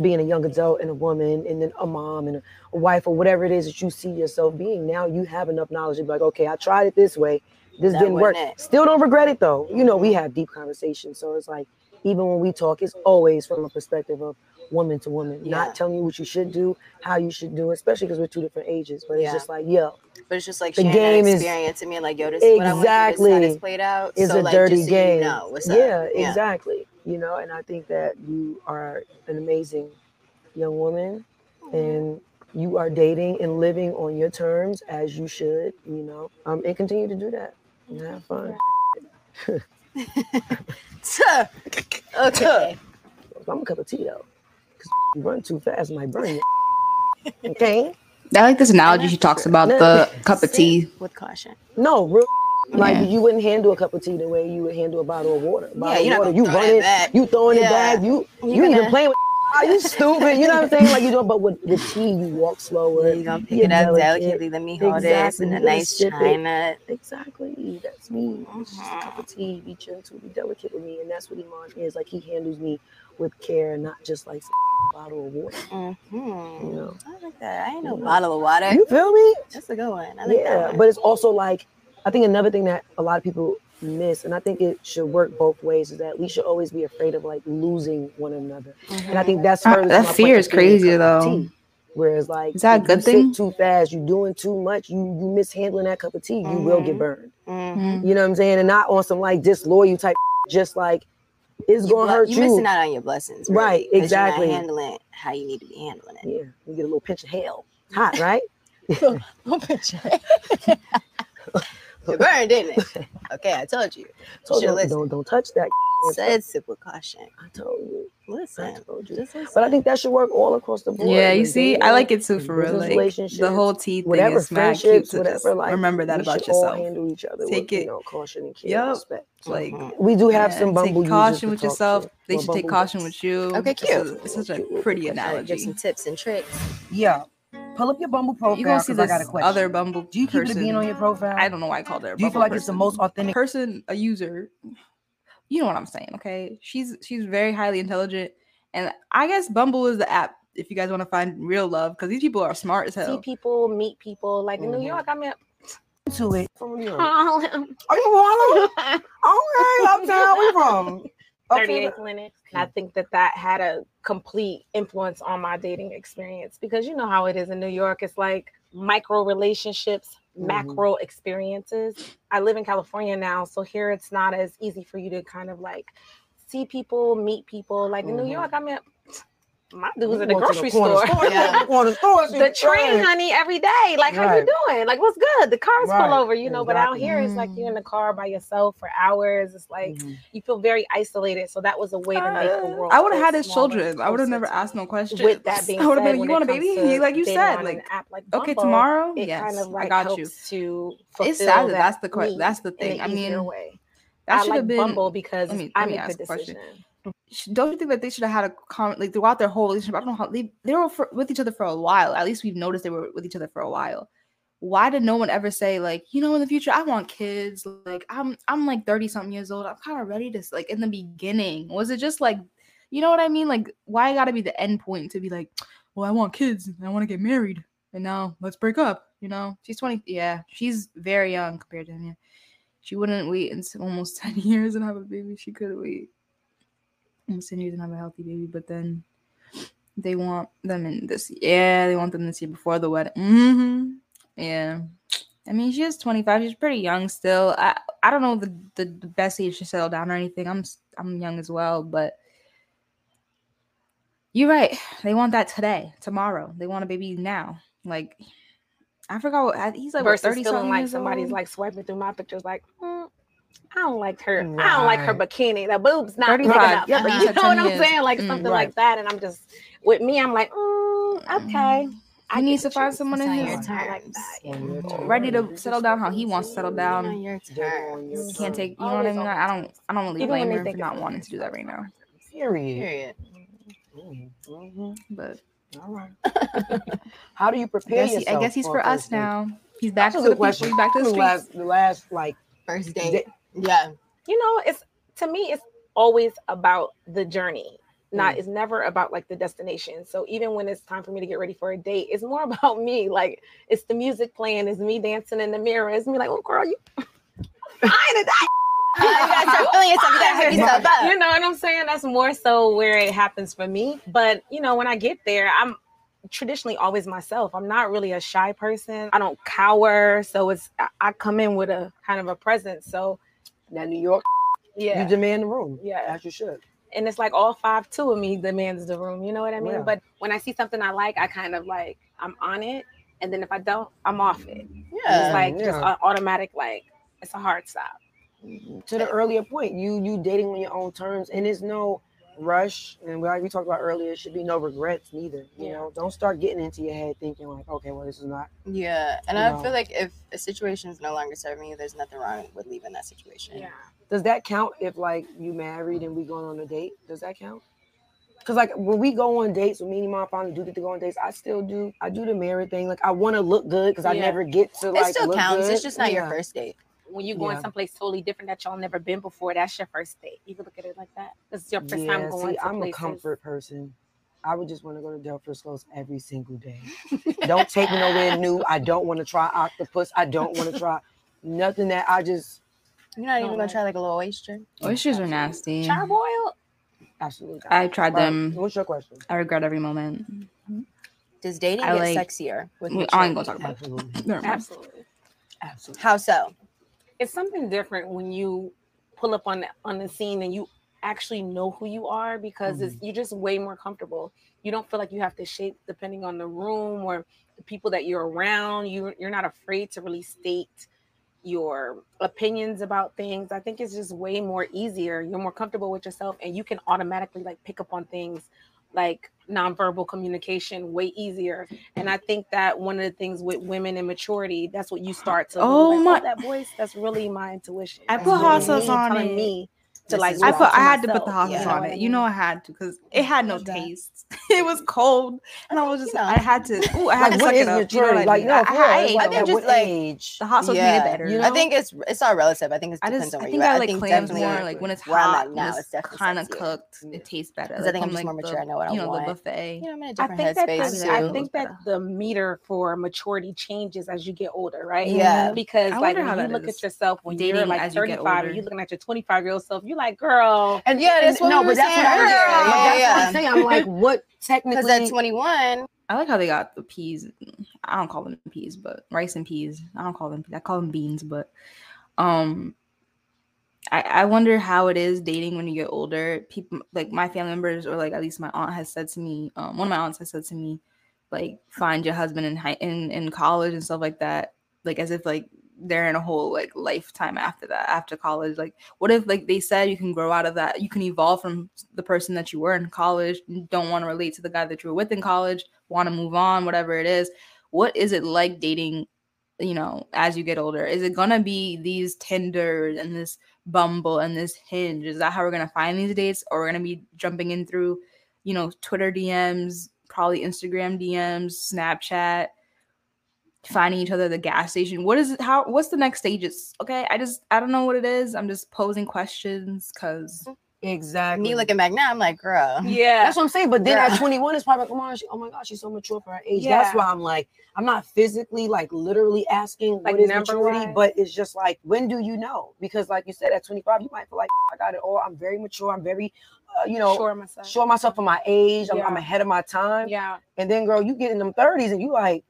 being a young adult and a woman and then a mom and a wife or whatever it is that you see yourself being. Now you have enough knowledge to be like, okay, I tried it this way. This didn't work. Still don't regret it, though. You know, we have deep conversations. So it's like, even when we talk, it's always from a perspective of woman to woman, not telling you what you should do, how you should do it, especially because we're two different ages. But it's just like, But it's just like the game is experience and being like, yo, this is what I want. This is played out. It's a dirty game. Yeah, exactly. You know, and I think that you are an amazing young woman and you are dating and living on your terms as you should, you know, and continue to do that. Have fun. Okay. I'm a cup of tea though, because you run too fast, my brain. Okay. I like this analogy she talks about the cup of tea with caution. No, real. Like you wouldn't handle a cup of tea the way you would handle a bottle of water. You run it, you throwing it back, you even playing with. Are you stupid? You know what I'm saying? Like you don't. But with tea, you walk slower. You're gonna pick it up delicately. Let me hold this in a nice china. Exactly. That's me. Just a cup of tea. Be gentle. Be delicate with me. And that's what Iman is. Like he handles me with care, not just like a bottle of water. You know. I like that. I ain't no bottle of water. You feel me? That's a good one. I like that one. But it's also like I think another thing that a lot of people miss, and I think it should work both ways, is that we should always be afraid of like losing one another. Mm-hmm. And I think that's further that fear is crazy though. Whereas like, is that a good thing? Too fast, you doing too much, you mishandling that cup of tea, you mm-hmm. will get burned. Mm-hmm. You know what I'm saying? And not on some like disloyal type, just like it's going to hurt you. You're missing out on your blessings. Really, right, exactly. You're not handling it how you need to be handling it. Yeah, you get a little pinch of hell. Hot, right? Little pinch of hell. You burned, didn't it? Okay, I told you. Don't touch that. Said sip with caution. I told you. Listen. I told you. Listen. But I think that should work all across the board. Yeah, you see, I like it too for real. Like, the whole tea thing is smack cute. So whatever, just like, remember that about yourself. All handle each other take with, it. You know, caution and care. Yep. Respect. Like we do have some Bumble. Take caution with yourself. They should take caution with you. Okay, cute. It's such a pretty analogy. Give some tips and tricks. Yeah. Pull up your Bumble profile. You're gonna see this other Bumble. Do you keep it being on your profile? I don't know why I called her. Do you feel like it's the most authentic person, a user? You know what I'm saying, okay? She's very highly intelligent, and I guess Bumble is the app if you guys want to find real love, because these people are smart as hell. See people, meet people. Like in New York, I mean, to it. From New York. Harlem. Are you Harlem? Okay, uptown. Where you from? 38 Clinic. I think that had a complete influence on my dating experience, because you know how it is in New York. It's like micro relationships, mm-hmm. macro experiences. I live in California now, so here it's not as easy for you to kind of like see people, meet people. Like in mm-hmm. New York, I mean, my dudes at the grocery store. Yeah. The train, honey, every day. Like, how you doing? Like, what's good? The cars pull over, you know. Exactly. But out here, it's like you're in the car by yourself for hours. It's like you feel very isolated. So that was a way to make the world. I would have had his children. I would have never asked no questions. With that being said, I would have been, you want a baby? Like you said, like, okay, tomorrow. Yes, I got you. It's sad that that's the question. That's the thing. I mean, that should have been Bumble, because I made the decision. Don't you think that they should have had a comment like throughout their whole relationship? I don't know how they were with each other for a while. At least we've noticed they were with each other for a while. Why did no one ever say like, you know, in the future I want kids? Like I'm like 30 something years old. I'm kind of ready to like in the beginning. Was it just like, you know what I mean? Like why gotta be the end point to be like, well, I want kids and I want to get married and now let's break up? You know, she's 20. Yeah, she's very young compared to him. Yeah. She wouldn't wait until almost 10 years and have a baby. She couldn't wait. I'm saying you didn't have a healthy baby, but then they want them in this. Yeah, they want them this year before the wedding. Mm-hmm. Yeah, I mean she is 25. She's pretty young still. I don't know the best age to settle down or anything. I'm young as well, but you're right. They want that today, tomorrow. They want a baby now. Like I forgot what he's like. Versus 30 feeling like somebody's old. Like swiping through my pictures, like. I don't like her. Right. I don't like her bikini. The boob's not big enough. Yeah, but you know what I'm saying? Like something like that. And I'm just, with me, I'm like, okay. I need to find someone in his time. Like that. Yeah. Ready to settle down how he wants to settle down. On your terms. You can't take, you know what I mean? I don't really blame her for not wanting to do that right now. Period. Mm-hmm. But. All right. How do you prepare yourself? I guess he's for us now. He's back to the question. He's back to the streets. The last, like, first date. Yeah, you know, it's to me, it's always about the journey. It's never about like the destination. So even when it's time for me to get ready for a date, it's more about me. Like it's the music playing, it's me dancing in the mirror, it's me like, oh girl, you, you know what I'm saying? That's more so where it happens for me. But you know, when I get there, I'm traditionally always myself. I'm not really a shy person. I don't cower, so it's I come in with a kind of a presence. So. Now, New York, you demand the room. Yeah. As you should. And it's like all 5'2" of me demands the room. You know what I mean? Yeah. But when I see something I like, I kind of like, I'm on it. And then if I don't, I'm off it. Yeah. It's like just an automatic, like, it's a hard stop. Mm-hmm. To the earlier point, you dating on your own terms. And there's no rush. And like we talked about earlier, it should be no regrets neither. You know, don't start getting into your head thinking like, okay, well, this is not. Yeah. And I feel like if a situation is no longer serving you, there's nothing wrong with leaving that situation. Yeah. Does that count if like you married and we going on a date? Does that count? Because like when we go on dates, when me and mom finally do get to go on dates, I still do. I do the married thing. Like I want to look good because I never get to like. It still counts. Good. It's just not your first date. When you're going someplace totally different that y'all never been before, that's your first date. You can look at it like that. This is your first time going to places. I'm a comfort person. I would just want to go to Del Frisco's every single day. Don't take me nowhere new. I don't want to try octopus. I don't want to try nothing that I just You're not even gonna try like a little oyster? Oysters are nasty. Charbroil? Absolutely not. I tried them. What's your question? I regret every moment. Mm-hmm. Does dating get sexier? With I ain't gonna talk about it. Absolutely. How so? It's something different when you pull up on the scene and you actually know who you are, because you're just way more comfortable. You don't feel like you have to shape depending on the room or the people that you're around. You're not afraid to really state your opinions about things. I think it's just way more easier. You're more comfortable with yourself, and you can automatically like pick up on things like nonverbal communication way easier. And I think that one of the things with women and maturity, that's what you start to. That voice. That's really my intuition. I put hot sauce on it. I had to put the hot sauce on it. You know, I had to, because it had no taste. It was cold, and I was just I had to. I had to suck it up. You know what I mean? I think the hot sauce made it better. You know? I think it's not relative. I think it depends on where you are. I think I like clams more. Like when it's hot, now it's kind of cooked. It tastes better. I think I'm just more mature. I know what I want. The buffet. I'm in a different headspace too. I think that the meter for maturity changes as you get older, right? Yeah. Because like when you look at yourself when you're like 35, you're looking at your 25-year-old self. You're like, girl, and that's what we were saying. I'm like, what technically? Because at 21, I like how they got the peas. I don't call them peas, but rice and peas. I don't call them peas. I call them beans. But I wonder how it is dating when you get older. People like my family members, or like at least my aunt has said to me. One of my aunts has said to me, like, find your husband in college and stuff like that. Like as if like they're in a whole like lifetime after that, after college. Like what if like they said you can grow out of that, you can evolve from the person that you were in college, don't want to relate to the guy that you were with in college, want to move on, whatever it is. What is it like dating, you know, as you get older? Is it gonna be these Tinders and this Bumble and this Hinge? Is that how we're gonna find these dates? Or we're gonna be jumping in through, you know, Twitter DMs, probably Instagram DMs, Snapchat, finding each other at the gas station? What is it? How? What's the next stages? Okay, I don't know what it is. I'm just posing questions because exactly me looking back now, I'm like, girl, yeah, that's what I'm saying. But then at 21, it's probably like, oh my gosh, she's so mature for her age. Yeah. That's why I'm like, I'm not physically like literally asking like, what is maturity, but it's just like, when do you know? Because like you said, at 25, you might feel like I got it all. I'm very mature. I'm very sure myself for my age. Yeah. I'm ahead of my time. Yeah. And then girl, you get in them 30s and you like.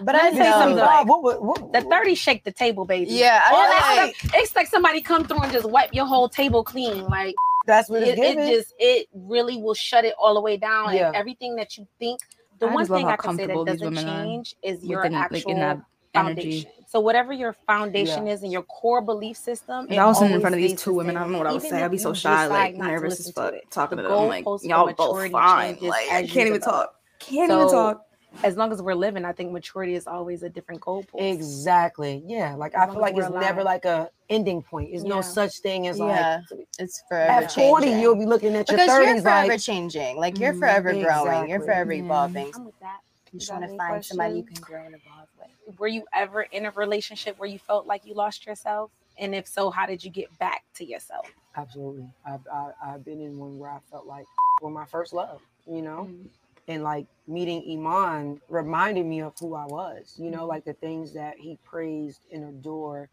But I say something like, the 30s shake the table, baby. Yeah. It's like somebody come through and just wipe your whole table clean. Like that's what it really will shut it all the way down. Yeah. And everything that you think, the one thing I can say that doesn't change is your actual foundation. So whatever your foundation is and your core belief system. I was sitting in front of these two women. I don't know what I would say. I'd be so shy, like nervous as fuck talking to them. I'm like, y'all both fine. Like I can't even talk. Can't even talk. As long as we're living, I think maturity is always a different goalpost. Exactly. Yeah. Like I feel like it's never like a ending point. There's no such thing as like it's forever. At 40, you'll be looking at your 30s. You're forever changing. Like you're forever growing. You're forever evolving. I'm with that. You just want to find somebody you can grow and evolve with. Were you ever in a relationship where you felt like you lost yourself? And if so, how did you get back to yourself? Absolutely. I've been in one where I felt like well, my first love. You know. Mm-hmm. And like meeting Iman reminded me of who I was, you know, like the things that he praised and adored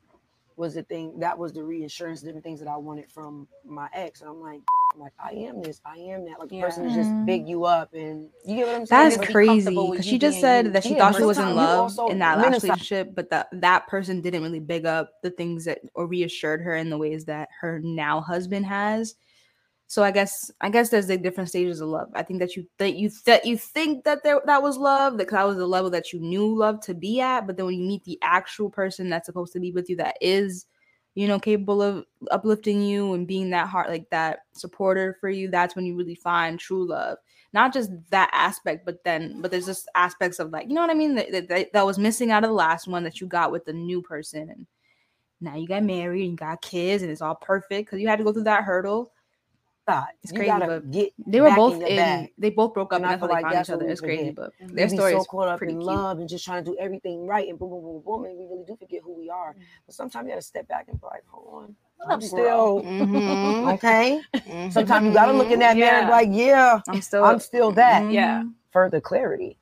was the thing that was the reassurance, different things that I wanted from my ex. And I'm like, I am this, I am that. Like the person is just big you up, and you get what I'm saying. That's crazy. Because she just said that she thought she was in love in that last relationship, but that person didn't really big up the things that or reassured her in the ways that her now husband has. So I guess there's the different stages of love. I think that you think that was love, that was the level that you knew love to be at. But then when you meet the actual person that's supposed to be with you, that is, you know, capable of uplifting you and being that heart, like that supporter for you, that's when you really find true love. Not just that aspect, but there's just aspects of like, you know what I mean? That was missing out of the last one that you got with the new person. And now you got married and you got kids and it's all perfect because you had to go through that hurdle. It's crazy, but they were both in. They both broke up, and I feel like that's each other. It's crazy, but their story is so caught up in love and just trying to do everything right and boom, boom, boom, boom, and we really do forget who we are. But sometimes you got to step back and be like, hold on, I'm still okay. Sometimes you got to look in that mirror and be like, I'm still that. Yeah, further clarity.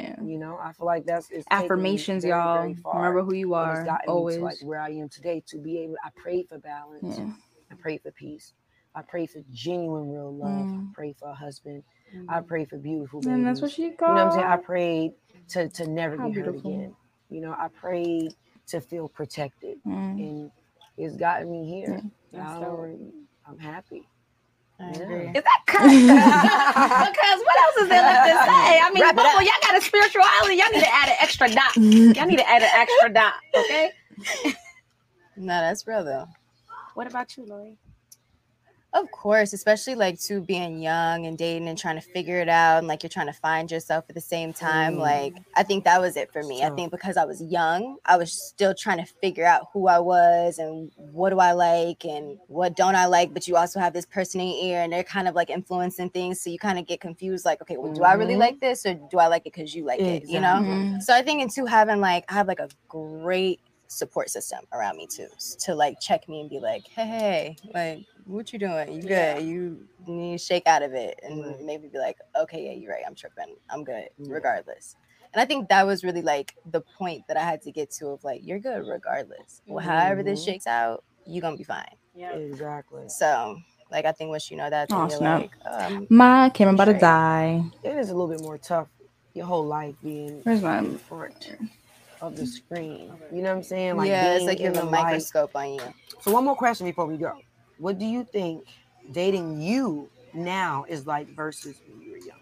Yeah. You know, I feel like that's affirmations, y'all. Remember who you are. Always to, like, where I am today, to be able, I prayed for balance. Yeah. I prayed for peace. I prayed for genuine real love. Mm. I prayed for a husband. Mm. I prayed for beautiful babies. And that's what she called. You know what I'm saying? I prayed to never be hurt again. You know, I prayed to feel protected. Mm. And it's gotten me here. Yeah. I'm happy. Yeah. Is that cut? Because what else is there left to say? I mean, Bumble, y'all got a spirituality. Y'all need to add an extra dot. Okay. No, that's real though. What about you, Lori? Of course, especially like to being young and dating and trying to figure it out, and like you're trying to find yourself at the same time. Mm. Like I think that was it for me. So, I think because I was young, I was still trying to figure out who I was and what do I like and what don't I like. But you also have this person in your ear and they're kind of like influencing things, so you kind of get confused. Like, okay, well, do I really like this, or do I like it because you like it? You know. Mm-hmm. So I think into having like I have like a great support system around me too, to like check me and be like, hey, like, what you doing? You good? Yeah. You need to shake out of it and maybe be like, okay, yeah, you're right. I'm tripping. I'm good regardless. And I think that was really like the point that I had to get to of like, you're good regardless. Well, however this shakes out, you're going to be fine. Yeah, exactly. So like, I think once you know that, you're like, my came about to die. It is a little bit more tough. Your whole life being in front of the screen. You know what I'm saying? Like, yeah, it's like you have a microscope on you. So one more question before we go. What do you think dating you now is like versus when you were young?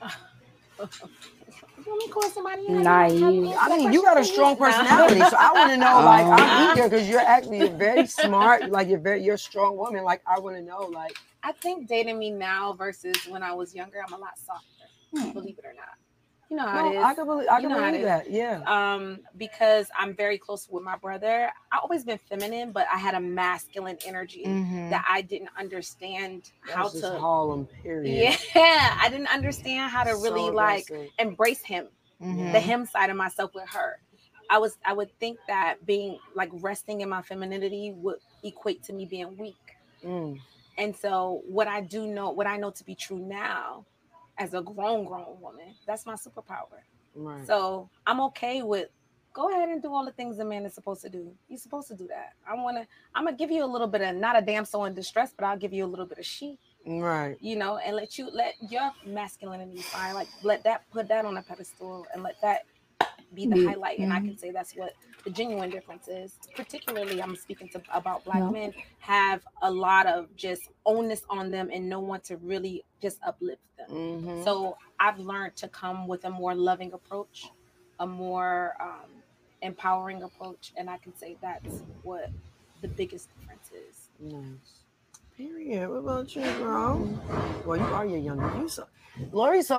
I mean, you got a strong personality, so I want to know. Like, I'm eager because you're actually very smart. Like, you're a strong woman. Like, I want to know. Like, I think dating me now versus when I was younger, I'm a lot softer. Believe it or not, you know how it is. I can believe that. Yeah. Because I'm very close with my brother. I've always been feminine, but I had a masculine energy that I didn't understand how to. Harlem period. Yeah, I didn't understand how to really embrace him, the him side of myself with her. I would think that being like resting in my femininity would equate to me being weak. Mm. And so what I know to be true now, as a grown woman, that's my superpower. Right. So I'm okay with, go ahead and do all the things a man is supposed to do. You're supposed to do that. I'm gonna give you a little bit of not a damsel in distress, but I'll give you a little bit of she. Right. You know, and let your masculinity shine. Like put that on a pedestal and let that be the highlight. And I can say that's what the genuine difference is. Particularly, I'm speaking about Black men have a lot of just onus on them and no one to really just uplift them. Mm-hmm. So I've learned to come with a more loving approach, a more empowering approach, and I can say that's what the biggest difference is. Nice. Period. What about you, girl? Well, you are your younger. Lori's so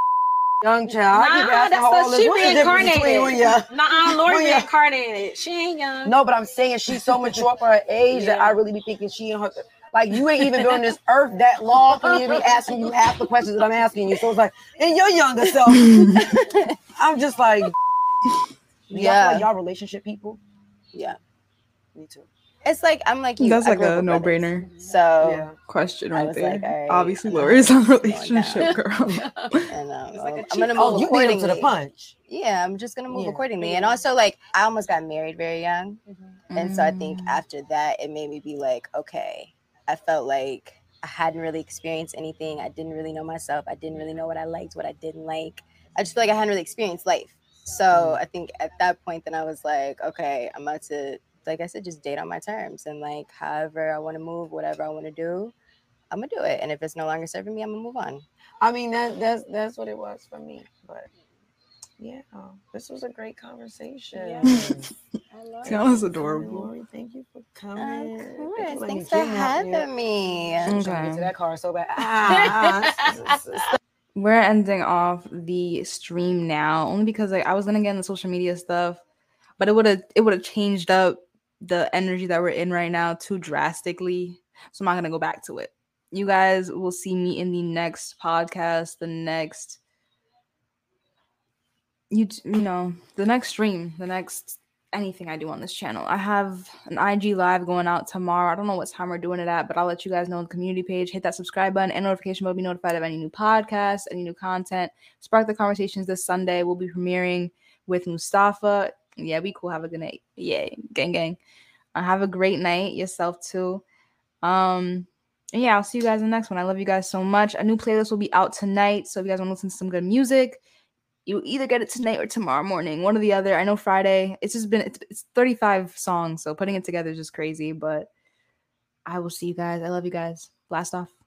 young child. She reincarnated. Lori reincarnated. She ain't young. No, but I'm saying she's so mature for her age that I really be thinking she and her. Like, you ain't even been on this earth that long for me to be asking you half the questions that I'm asking you. So it's like, in your younger self, I'm just like, yeah. Y'all relationship people? Yeah. Me too. It's like, I'm like you. That's like a no-brainer. So question right there. Like, right, obviously, Lori's on relationship, girl. And, like I'm gonna move accordingly. You beat him to the punch. Yeah, I'm just gonna move accordingly. Yeah. And also, like, I almost got married very young, and so I think after that, it made me be like, okay, I felt like I hadn't really experienced anything. I didn't really know myself. I didn't really know what I liked, what I didn't like. I just feel like I hadn't really experienced life. So I think at that point, then I was like, okay, I'm about to. Like I said, just date on my terms and like however I want to move, whatever I want to do, I'm gonna do it. And if it's no longer serving me, I'm gonna move on. I mean, that's what it was for me. But yeah, this was a great conversation. Yes. I love that. Was adorable. Lori, thank you for coming. Of course, thanks for having me. I'm trying to get to that car so bad. We're ending off the stream now, only because like I was gonna get into social media stuff, but it would have changed up the energy that we're in right now too drastically, so I'm not going to go back to it. You guys will see me in the next podcast, the next the next stream, the next anything I do on this channel. I have an IG live going out tomorrow. I don't know what time we're doing it at, but I'll let you guys know on the community page. Hit that subscribe button and notification bell to be notified of any new podcasts, any new content. Spark the Conversations this Sunday. We'll be premiering with Mustafa. Yeah, we cool. Have a good night. Yay. Gang, gang. Have a great night. Yourself too. And yeah, I'll see you guys in the next one. I love you guys so much. A new playlist will be out tonight. So if you guys want to listen to some good music, you either get it tonight or tomorrow morning, one or the other. I know Friday, it's just been, it's 35 songs, so putting it together is just crazy, but I will see you guys. I love you guys. Blast off.